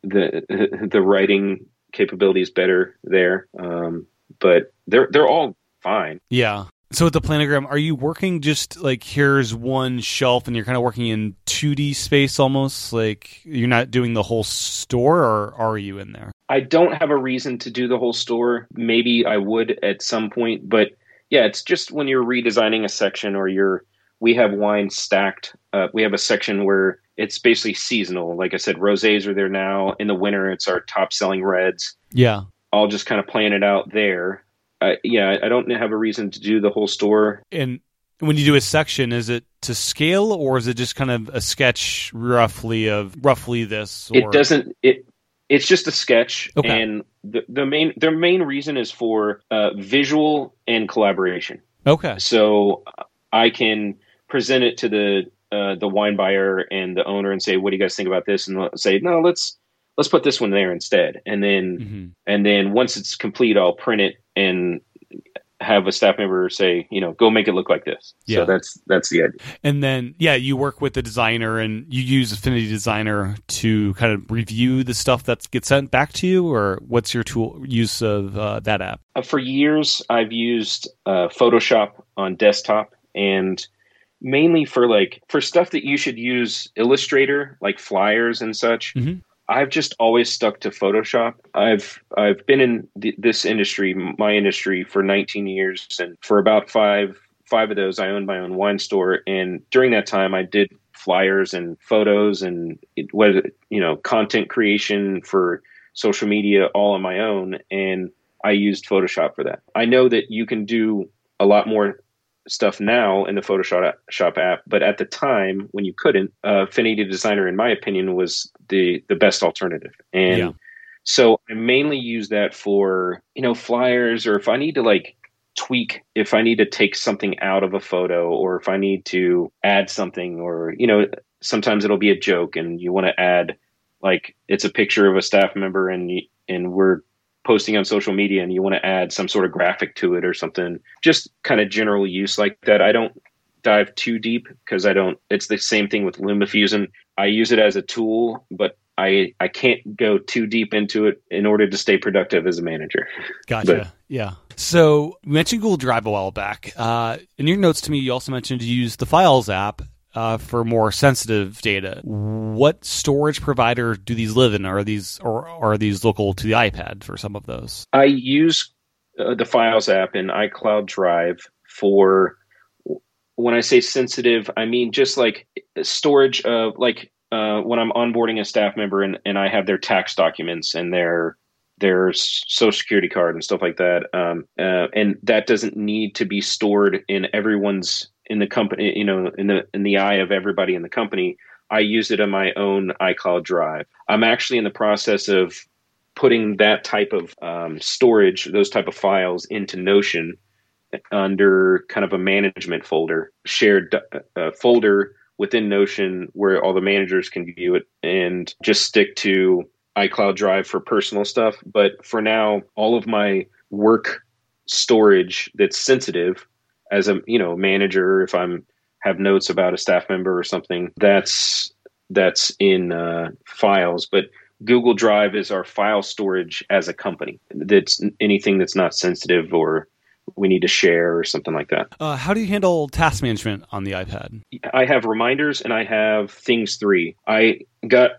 writing capabilities better there. But they're all fine. Yeah. So with the planogram, are you working just like here's one shelf and you're kind of working in 2D space almost? Like you're not doing the whole store, or are you in there? I don't have a reason to do the whole store. Maybe I would at some point. But yeah, it's just when you're redesigning a section or we have wine stacked. We have a section where it's basically seasonal. Like I said, rosés are there now. In the winter, it's our top-selling reds. Yeah. I'll just kind of plan it out there. I don't have a reason to do the whole store. And when you do a section, is it to scale or is it just kind of a sketch roughly this? Or... It's just a sketch. Okay. And the main reason is for visual and collaboration. Okay. So I can present it to the wine buyer and the owner and say, what do you guys think about this? And say, no, let's put this one there instead. And then, and then once it's complete, I'll print it and have a staff member say, you know, go make it look like this. Yeah. So that's the idea. And then, yeah, you work with the designer and you use Affinity Designer to kind of review the stuff that gets sent back to you, or what's your tool use of that app? For years, I've used Photoshop on desktop, and mainly for stuff that you should use Illustrator, like flyers and such. Mm-hmm. I've just always stuck to Photoshop. I've been in this industry, my industry, for 19 years, and for about five of those, I owned my own wine store. And during that time, I did flyers and photos and content creation for social media, all on my own. And I used Photoshop for that. I know that you can do a lot more stuff now in the Photoshop app, but at the time when you couldn't, Affinity Designer, in my opinion, was the best alternative. And so I mainly use that for, you know, flyers, or if I need to tweak, if I need to take something out of a photo, or if I need to add something, or, you know, sometimes it'll be a joke and you want to add, it's a picture of a staff member and we're posting on social media and you want to add some sort of graphic to it or something, just kind of general use like that. I don't dive too deep because it's the same thing with LumaFusion. I use it as a tool, but I can't go too deep into it in order to stay productive as a manager. Gotcha. Yeah. So you mentioned Google Drive a while back. In your notes to me, you also mentioned you use the Files app for more sensitive data. What storage provider do these live in? Are these local to the iPad for some of those? I use the Files app in iCloud Drive for, when I say sensitive, I mean just storage of when I'm onboarding a staff member and I have their tax documents and their social security card and stuff like that. And that doesn't need to be stored in everyone's, in the company, you know, in the eye of everybody in the company. I use it on my own iCloud Drive. I'm actually in the process of putting that type of storage, those type of files, into Notion under kind of a management folder, shared folder within Notion where all the managers can view it, and just stick to iCloud Drive for personal stuff. But for now, all of my work storage that's sensitive, as a manager, if I'm have notes about a staff member or something, that's in Files. But Google Drive is our file storage as a company. That's anything that's not sensitive or we need to share or something like that. How do you handle task management on the iPad? I have reminders and I have Things 3. I got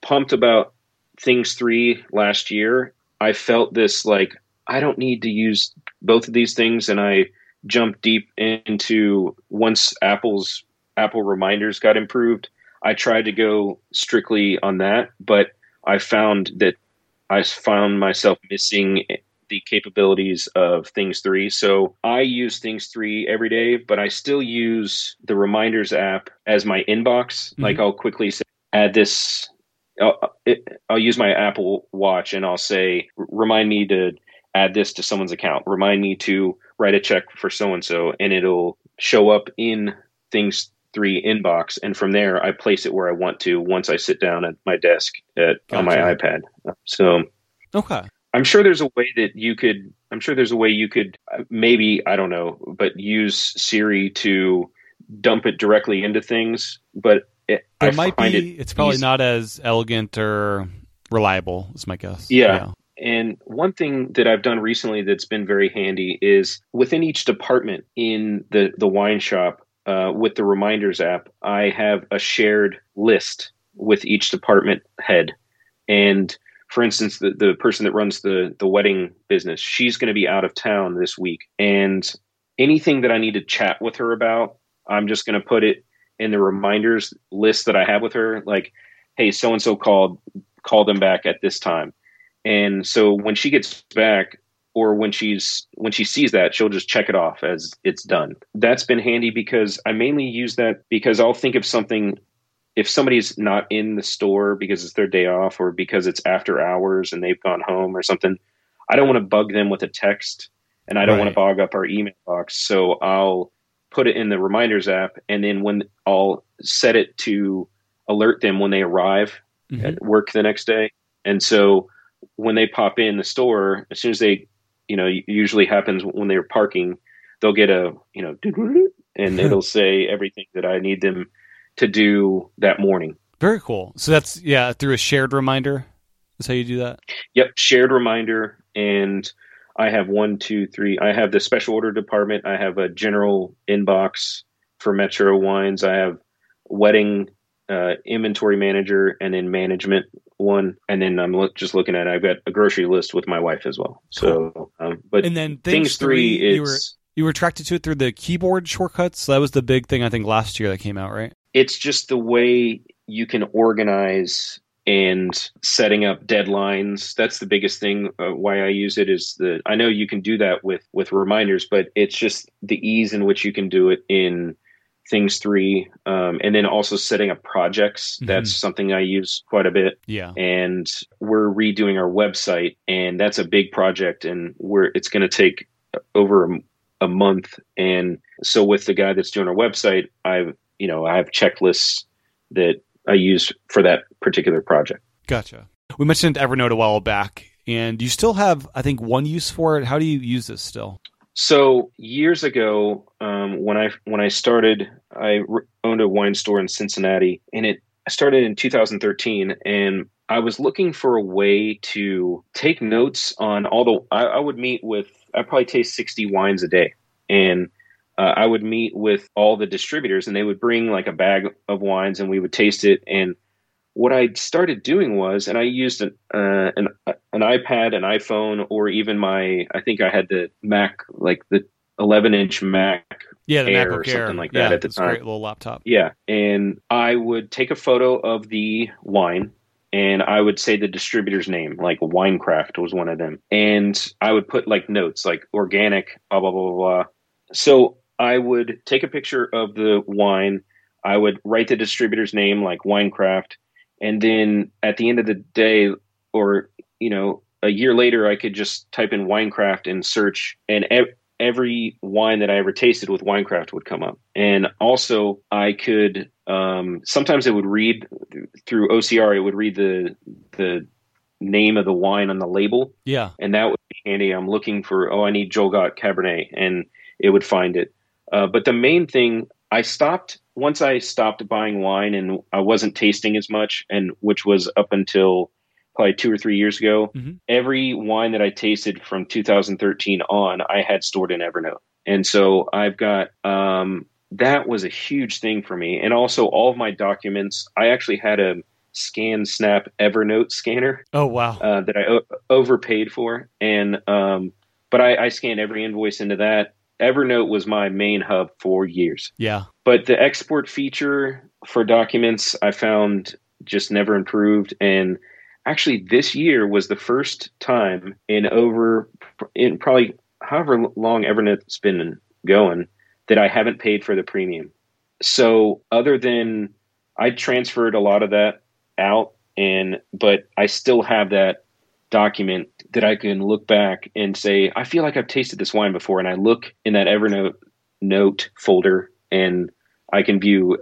pumped about Things 3 last year. I felt this like, I don't need to use both of these things. And I jumped deep into, once Apple reminders got improved, I tried to go strictly on that, but I found myself missing the capabilities of Things 3. So I use Things 3 every day, but I still use the Reminders app as my inbox. Mm-hmm. Like I'll quickly say, add this, I'll use my Apple Watch and I'll say, remind me to add this to someone's account. Remind me to write a check for so-and-so, and it'll show up in Things 3 inbox. And from there, I place it where I want to once I sit down at my desk on my iPad. So okay. I'm sure there's a way you could maybe, I don't know, but use Siri to dump it directly into things. But it's probably not as elegant or reliable is my guess. Yeah. And one thing that I've done recently that's been very handy is within each department in the wine shop with the Reminders app, I have a shared list with each department head. And for instance, the person that runs the wedding business, she's going to be out of town this week. And anything that I need to chat with her about, I'm just going to put it in the reminders list that I have with her. Like, hey, so-and-so call them back at this time. And so when she gets back or when she sees that, she'll just check it off as it's done. That's been handy because I mainly use that because I'll think of something. If somebody's not in the store because it's their day off or because it's after hours and they've gone home or something, I don't want to bug them with a text and I don't want to bog up our email box. So I'll put it in the Reminders app. And then when I'll set it to alert them when they arrive at work the next day. And so when they pop in the store, as soon as they, usually happens when they're parking, they'll get a, and it'll say everything that I need them to do that morning. Very cool. So that's through a shared reminder is how you do that? Yep, shared reminder. And I have 1, 2, 3. I have the special order department. I have a general inbox for Metro Wines. I have wedding inventory manager and then management one. And then I'm just looking at it. I've got a grocery list with my wife as well. Cool. So, but and then things three is... You were attracted to it through the keyboard shortcuts. So that was the big thing, I think, last year that came out, right? It's just the way you can organize and setting up deadlines. That's the biggest thing why I use it is I know you can do that with reminders, but it's just the ease in which you can do it in Things 3. And then also setting up projects. Mm-hmm. That's something I use quite a bit. Yeah. And we're redoing our website, and that's a big project. And it's going to take over a month. And so with the guy that's doing our website, I have checklists that I use for that particular project. Gotcha. We mentioned Evernote a while back, and you still have, I think, one use for it. How do you use this still? So years ago, when I started, I owned a wine store in Cincinnati, and it started in 2013. And I was looking for a way to take notes on I probably taste 60 wines a day, and I would meet with all the distributors, and they would bring like a bag of wines, and we would taste it. And what I started doing was, and I used an iPad, an iPhone, or even I think I had the Mac, like the 11-inch Mac Air or something like that at the time. Great little laptop. Yeah, and I would take a photo of the wine, and I would say the distributor's name, like Winecraft was one of them, and I would put like notes, like organic, blah blah blah blah. So I would take a picture of the wine. I would write the distributor's name, like Winecraft. And then at the end of the day or, a year later, I could just type in Winecraft and search. And every wine that I ever tasted with Winecraft would come up. And also I could sometimes it would read through OCR. It would read the name of the wine on the label. Yeah. And that would be handy. I'm looking for, I need Jolgot Cabernet. And it would find it. But the main thing, once I stopped buying wine and I wasn't tasting as much, and which was up until probably 2 or 3 years ago, every wine that I tasted from 2013 on, I had stored in Evernote. And so I've got, that was a huge thing for me. And also all of my documents, I actually had a scan snap Evernote scanner. Oh, wow. That I overpaid for. And, but I scanned every invoice into that. Evernote was my main hub for years. Yeah. But the export feature for documents, I found just never improved. And actually this year was the first time in probably however long Evernote's been going that I haven't paid for the premium. So other than I transferred a lot of that out, but I still have that document that I can look back and say, I feel like I've tasted this wine before. And I look in that Evernote note folder and I can view,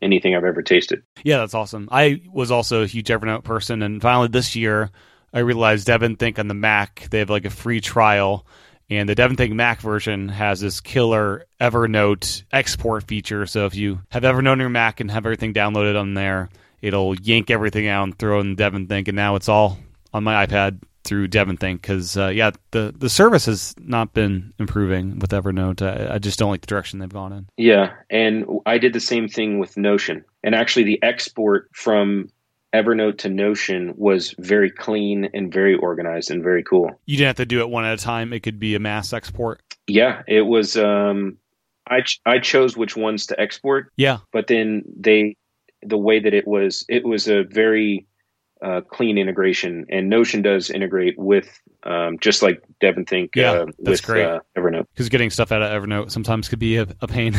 anything I've ever tasted. Yeah, that's awesome. I was also a huge Evernote person. And finally this year, I realized DevonThink on the Mac, they have like a free trial. And the DevonThink Mac version has this killer Evernote export feature. So if you have Evernote on your Mac and have everything downloaded on there, it'll yank everything out and throw in DevonThink. And now it's all on my iPad through DevonThink because, the service has not been improving with Evernote. I just don't like the direction they've gone in. Yeah, and I did the same thing with Notion. And actually the export from Evernote to Notion was very clean and very organized and very cool. You didn't have to do it one at a time. It could be a mass export. Yeah, it was, I chose which ones to export. Yeah. But then the way that it was a very clean integration, and Notion does integrate with just like DevonThink. Yeah, that's great. Evernote, because getting stuff out of Evernote sometimes could be a pain.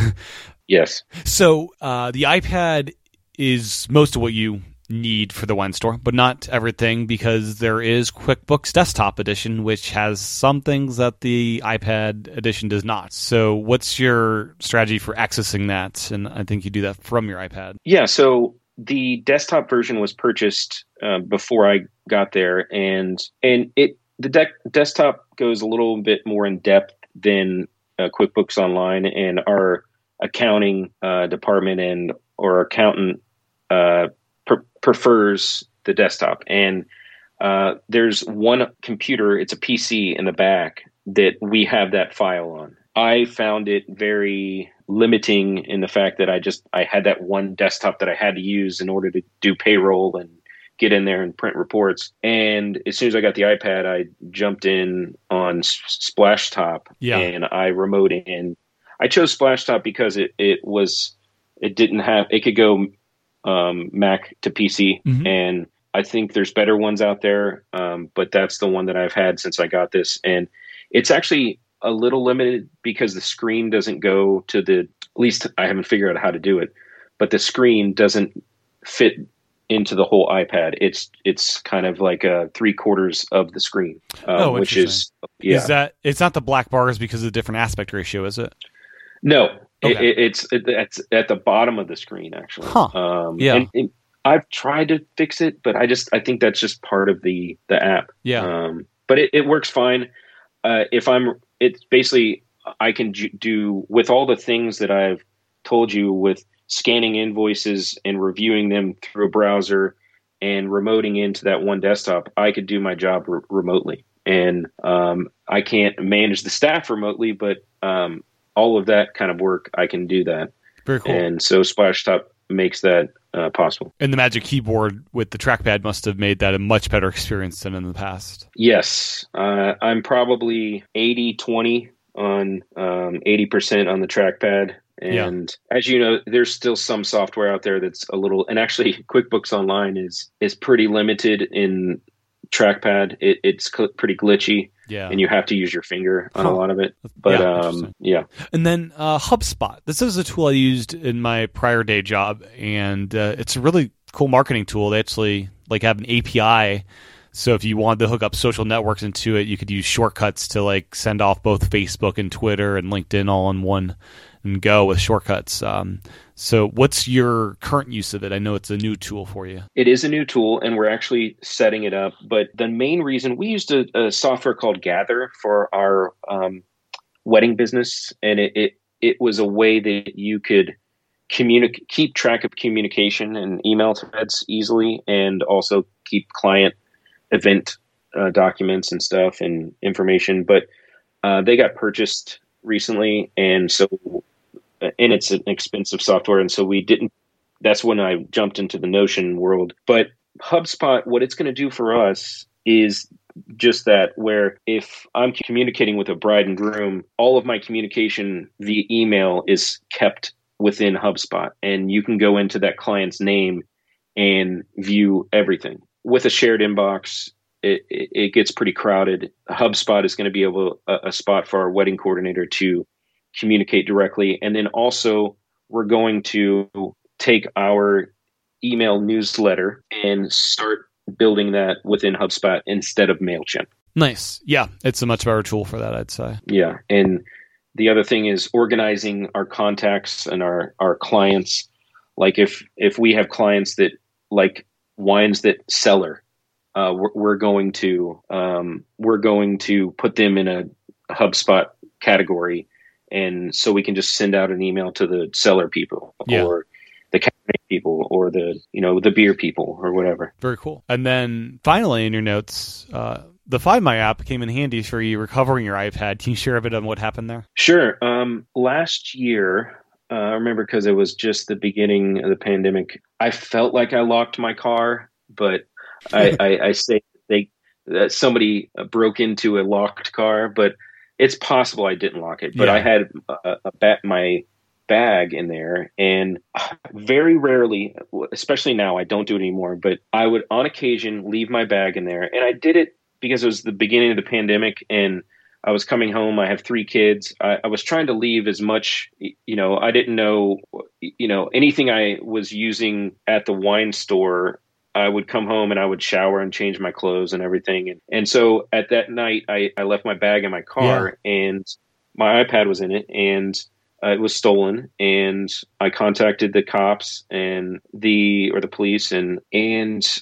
Yes. So the iPad is most of what you need for the wine store, but not everything, because there is QuickBooks Desktop Edition, which has some things that the iPad edition does not. So what's your strategy for accessing that? And I think you do that from your iPad. Yeah. So the desktop version was purchased before I got there, and the desktop goes a little bit more in depth than QuickBooks Online, and our accounting department and our accountant prefers the desktop. And there's one computer, it's a PC in the back that we have that file on. I found it very limiting in the fact that I had that one desktop that I had to use in order to do payroll and get in there and print reports. And as soon as I got the iPad, I jumped in on Splashtop. Yeah. And I remote in. I chose Splashtop because it could go Mac to PC. Mm-hmm. And I think there's better ones out there. But that's the one that I've had since I got this. And it's actually a little limited because the screen doesn't go to at least I haven't figured out how to do it, but the screen doesn't fit into the whole iPad. It's kind of like 3/4 of the screen, which is, yeah. Is that, it's not the black bars because of the different aspect ratio, is it? No, okay. It's at the bottom of the screen actually. Huh. Yeah. And I've tried to fix it, but I think that's just part of the app. Yeah. But it works fine. It's basically, I can do with all the things that I've told you, with scanning invoices and reviewing them through a browser and remoting into that one desktop, I could do my job remotely. And I can't manage the staff remotely, but all of that kind of work, I can do that. Very cool. And so Splashtop makes that possible. And the Magic Keyboard with the trackpad must have made that a much better experience than in the past. Yes. I'm probably 80-20 on 80% on the trackpad. And yeah, as you know, there's still some software out there that's a little, and actually QuickBooks Online is pretty limited in trackpad. It's pretty glitchy. Yeah. And you have to use your finger on a lot of it. But yeah. And then HubSpot. This is a tool I used in my prior day job, and it's a really cool marketing tool. They actually have an API. So if you wanted to hook up social networks into it, you could use shortcuts to send off both Facebook and Twitter and LinkedIn all in one and go with shortcuts. So what's your current use of it? I know it's a new tool for you. It is a new tool, and we're actually setting it up. But the main reason, we used a software called Gather for our wedding business. And it was a way that you could keep track of communication and email threads easily, and also keep client event documents and stuff and information, but they got purchased recently, and so and it's an expensive software, and so we didn't. That's when I jumped into the Notion world. But HubSpot, what it's going to do for us is just that, where if I'm communicating with a bride and groom, all of my communication via email is kept within HubSpot, and you can go into that client's name and view everything. With a shared inbox, it gets pretty crowded. HubSpot is going to be a spot for our wedding coordinator to communicate directly. And then also we're going to take our email newsletter and start building that within HubSpot instead of MailChimp. Nice. Yeah. It's a much better tool for that, I'd say. Yeah. And the other thing is organizing our contacts and our clients. Like if we have clients that like wines that cellar, we're going to put them in a HubSpot category. And so we can just send out an email to the cellar people or the cabernet people or the beer people or whatever. Very cool. And then finally in your notes, the Find My app came in handy for you recovering your iPad. Can you share a bit on what happened there? Sure. Last year, I remember because it was just the beginning of the pandemic, I felt like I locked my car, but I say that somebody broke into a locked car, but it's possible I didn't lock it. But I had my bag in there, and very rarely, especially now, I don't do it anymore, but I would on occasion leave my bag in there. And I did it because it was the beginning of the pandemic and I was coming home. I have 3 kids. I was trying to leave as much, I didn't know, anything I was using at the wine store. I would come home and I would shower and change my clothes and everything. And so at that night, I left my bag in my car and my iPad was in it, and it was stolen. And I contacted the cops or the police. And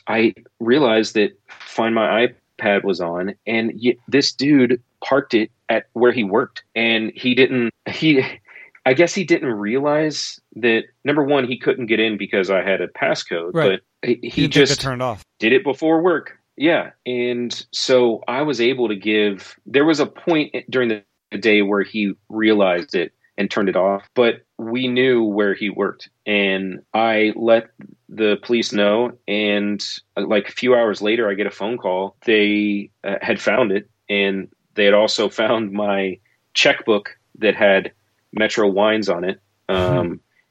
I realized that Find My iPad was on, and this dude parked it at where he worked. And I guess he didn't realize that, number one, he couldn't get in because I had a passcode, right. But he just turned off. Did it before work. Yeah. And so I was able to there was a point during the day where he realized it and turned it off, but we knew where he worked, and I let the police know. And like a few hours later, I get a phone call. They had found it, and they had also found my checkbook that had Metro Wines on it.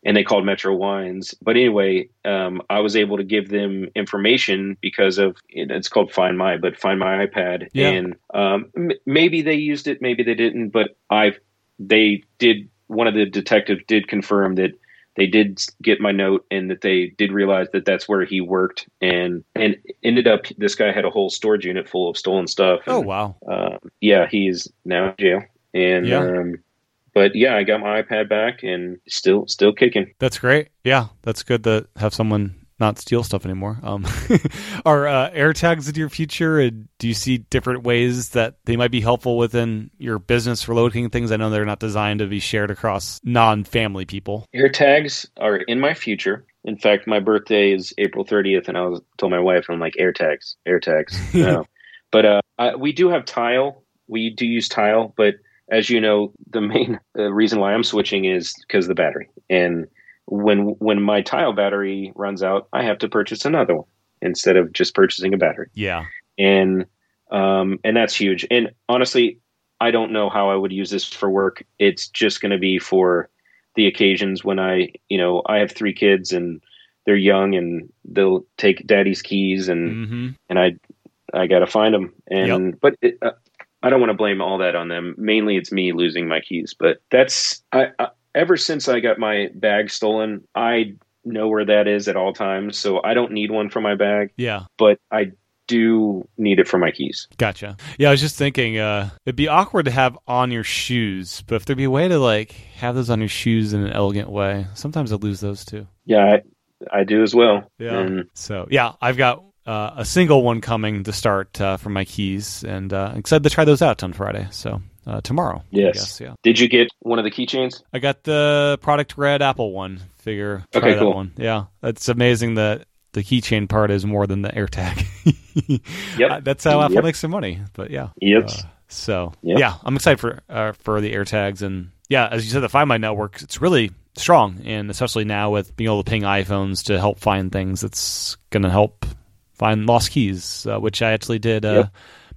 And they called Metro Wines. But anyway, I was able to give them information because of, it's called Find My, but Find My iPad. Yeah. And maybe they used it, maybe they didn't, but they did, one of the detectives did confirm that they did get my note and that they did realize that that's where he worked, and ended up, this guy had a whole storage unit full of stolen stuff. And, oh, wow. He's now in jail. And, but yeah, I got my iPad back and still kicking. That's great. Yeah, that's good to have someone not steal stuff anymore. Are AirTags in your future? Do you see different ways that they might be helpful within your business for locating things? I know they're not designed to be shared across non-family people. AirTags are in my future. In fact, my birthday is April 30th, and I told my wife, I'm like, AirTags. No. But we do have Tile. We do use Tile, but as you know, the main reason why I'm switching is because of the battery. And when my Tile battery runs out, I have to purchase another one instead of just purchasing a battery. Yeah. And that's huge. And honestly, I don't know how I would use this for work. It's just going to be for the occasions when I have 3 kids and they're young and they'll take daddy's keys and I got to find them. And, but I don't want to blame all that on them. Mainly it's me losing my keys, but that's, ever since I got my bag stolen, I know where that is at all times. So I don't need one for my bag. Yeah. But I do need it for my keys. Gotcha. Yeah, I was just thinking it'd be awkward to have on your shoes, but if there'd be a way to like have those on your shoes in an elegant way, sometimes I lose those too. Yeah, I do as well. Yeah. So yeah, I've got a single one coming to start for my keys, and I'm excited to try those out on Friday. So. Tomorrow. Yes. I guess. Did you get one of the keychains? I got the product red Apple one. Figure. Okay, cool. That one. Yeah. It's amazing that the keychain part is more than the AirTag. Yep. That's how Apple makes some money. But yeah. Yep. So I'm excited for the AirTags, and as you said, the Find My network, it's really strong, and especially now with being able to ping iPhones to help find things, it's going to help find lost keys, which I actually did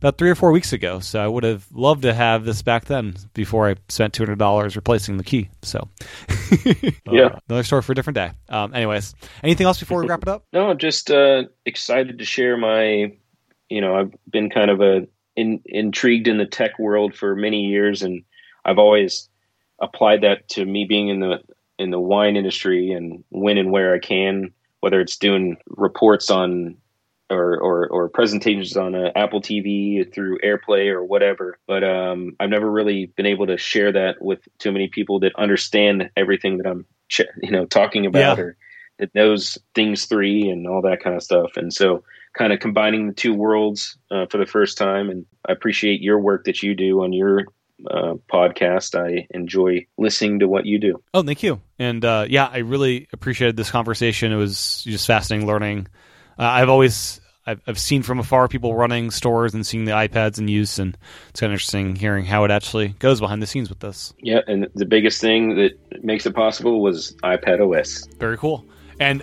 about 3 or 4 weeks ago. So I would have loved to have this back then before I spent $200 replacing the key. So another story for a different day. Anyways, anything else before we wrap it up? No, just excited to share my, I've been kind of intrigued in the tech world for many years, and I've always applied that to me being in the wine industry, and when and where I can, whether it's doing reports on or presentations on Apple TV through AirPlay or whatever. But I've never really been able to share that with too many people that understand everything that I'm talking about, or that knows Things 3 and all that kind of stuff. And so kind of combining the two worlds for the first time. And I appreciate your work that you do on your podcast. I enjoy listening to what you do. Oh, thank you. And I really appreciated this conversation. It was just fascinating learning. I've seen from afar people running stores and seeing the iPads in use, and it's kind of interesting hearing how it actually goes behind the scenes with this. Yeah, and the biggest thing that makes it possible was iPadOS. Very cool. And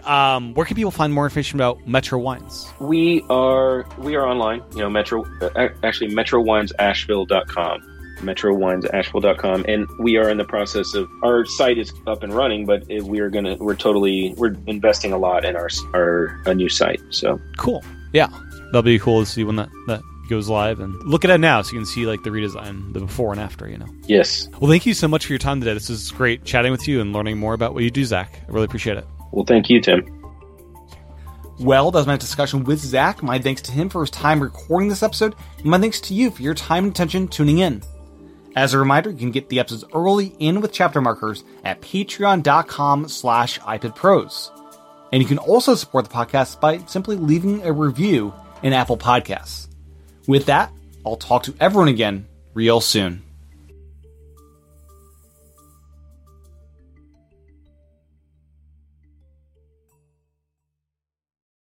where can people find more information about Metro Wines? We are online. MetroWinesAsheville.com. MetroWinesAsheville.com, and we are in the process of, our site is up and running, but we're investing a lot in our new site. So cool. Yeah, that'll be cool to see when that goes live, and look at it now so you can see like the redesign, the before and after. Yes. Well, thank you so much for your time today. This is great chatting with you and learning more about what you do, Zach. I really appreciate it. Well, thank you, Tim. Well, that was my discussion with Zach. My thanks to him for his time recording this episode, and my thanks to you for your time and attention tuning in. As a reminder, you can get the episodes early in with chapter markers at patreon.com/iPadPros. And you can also support the podcast by simply leaving a review in Apple Podcasts. With that, I'll talk to everyone again real soon.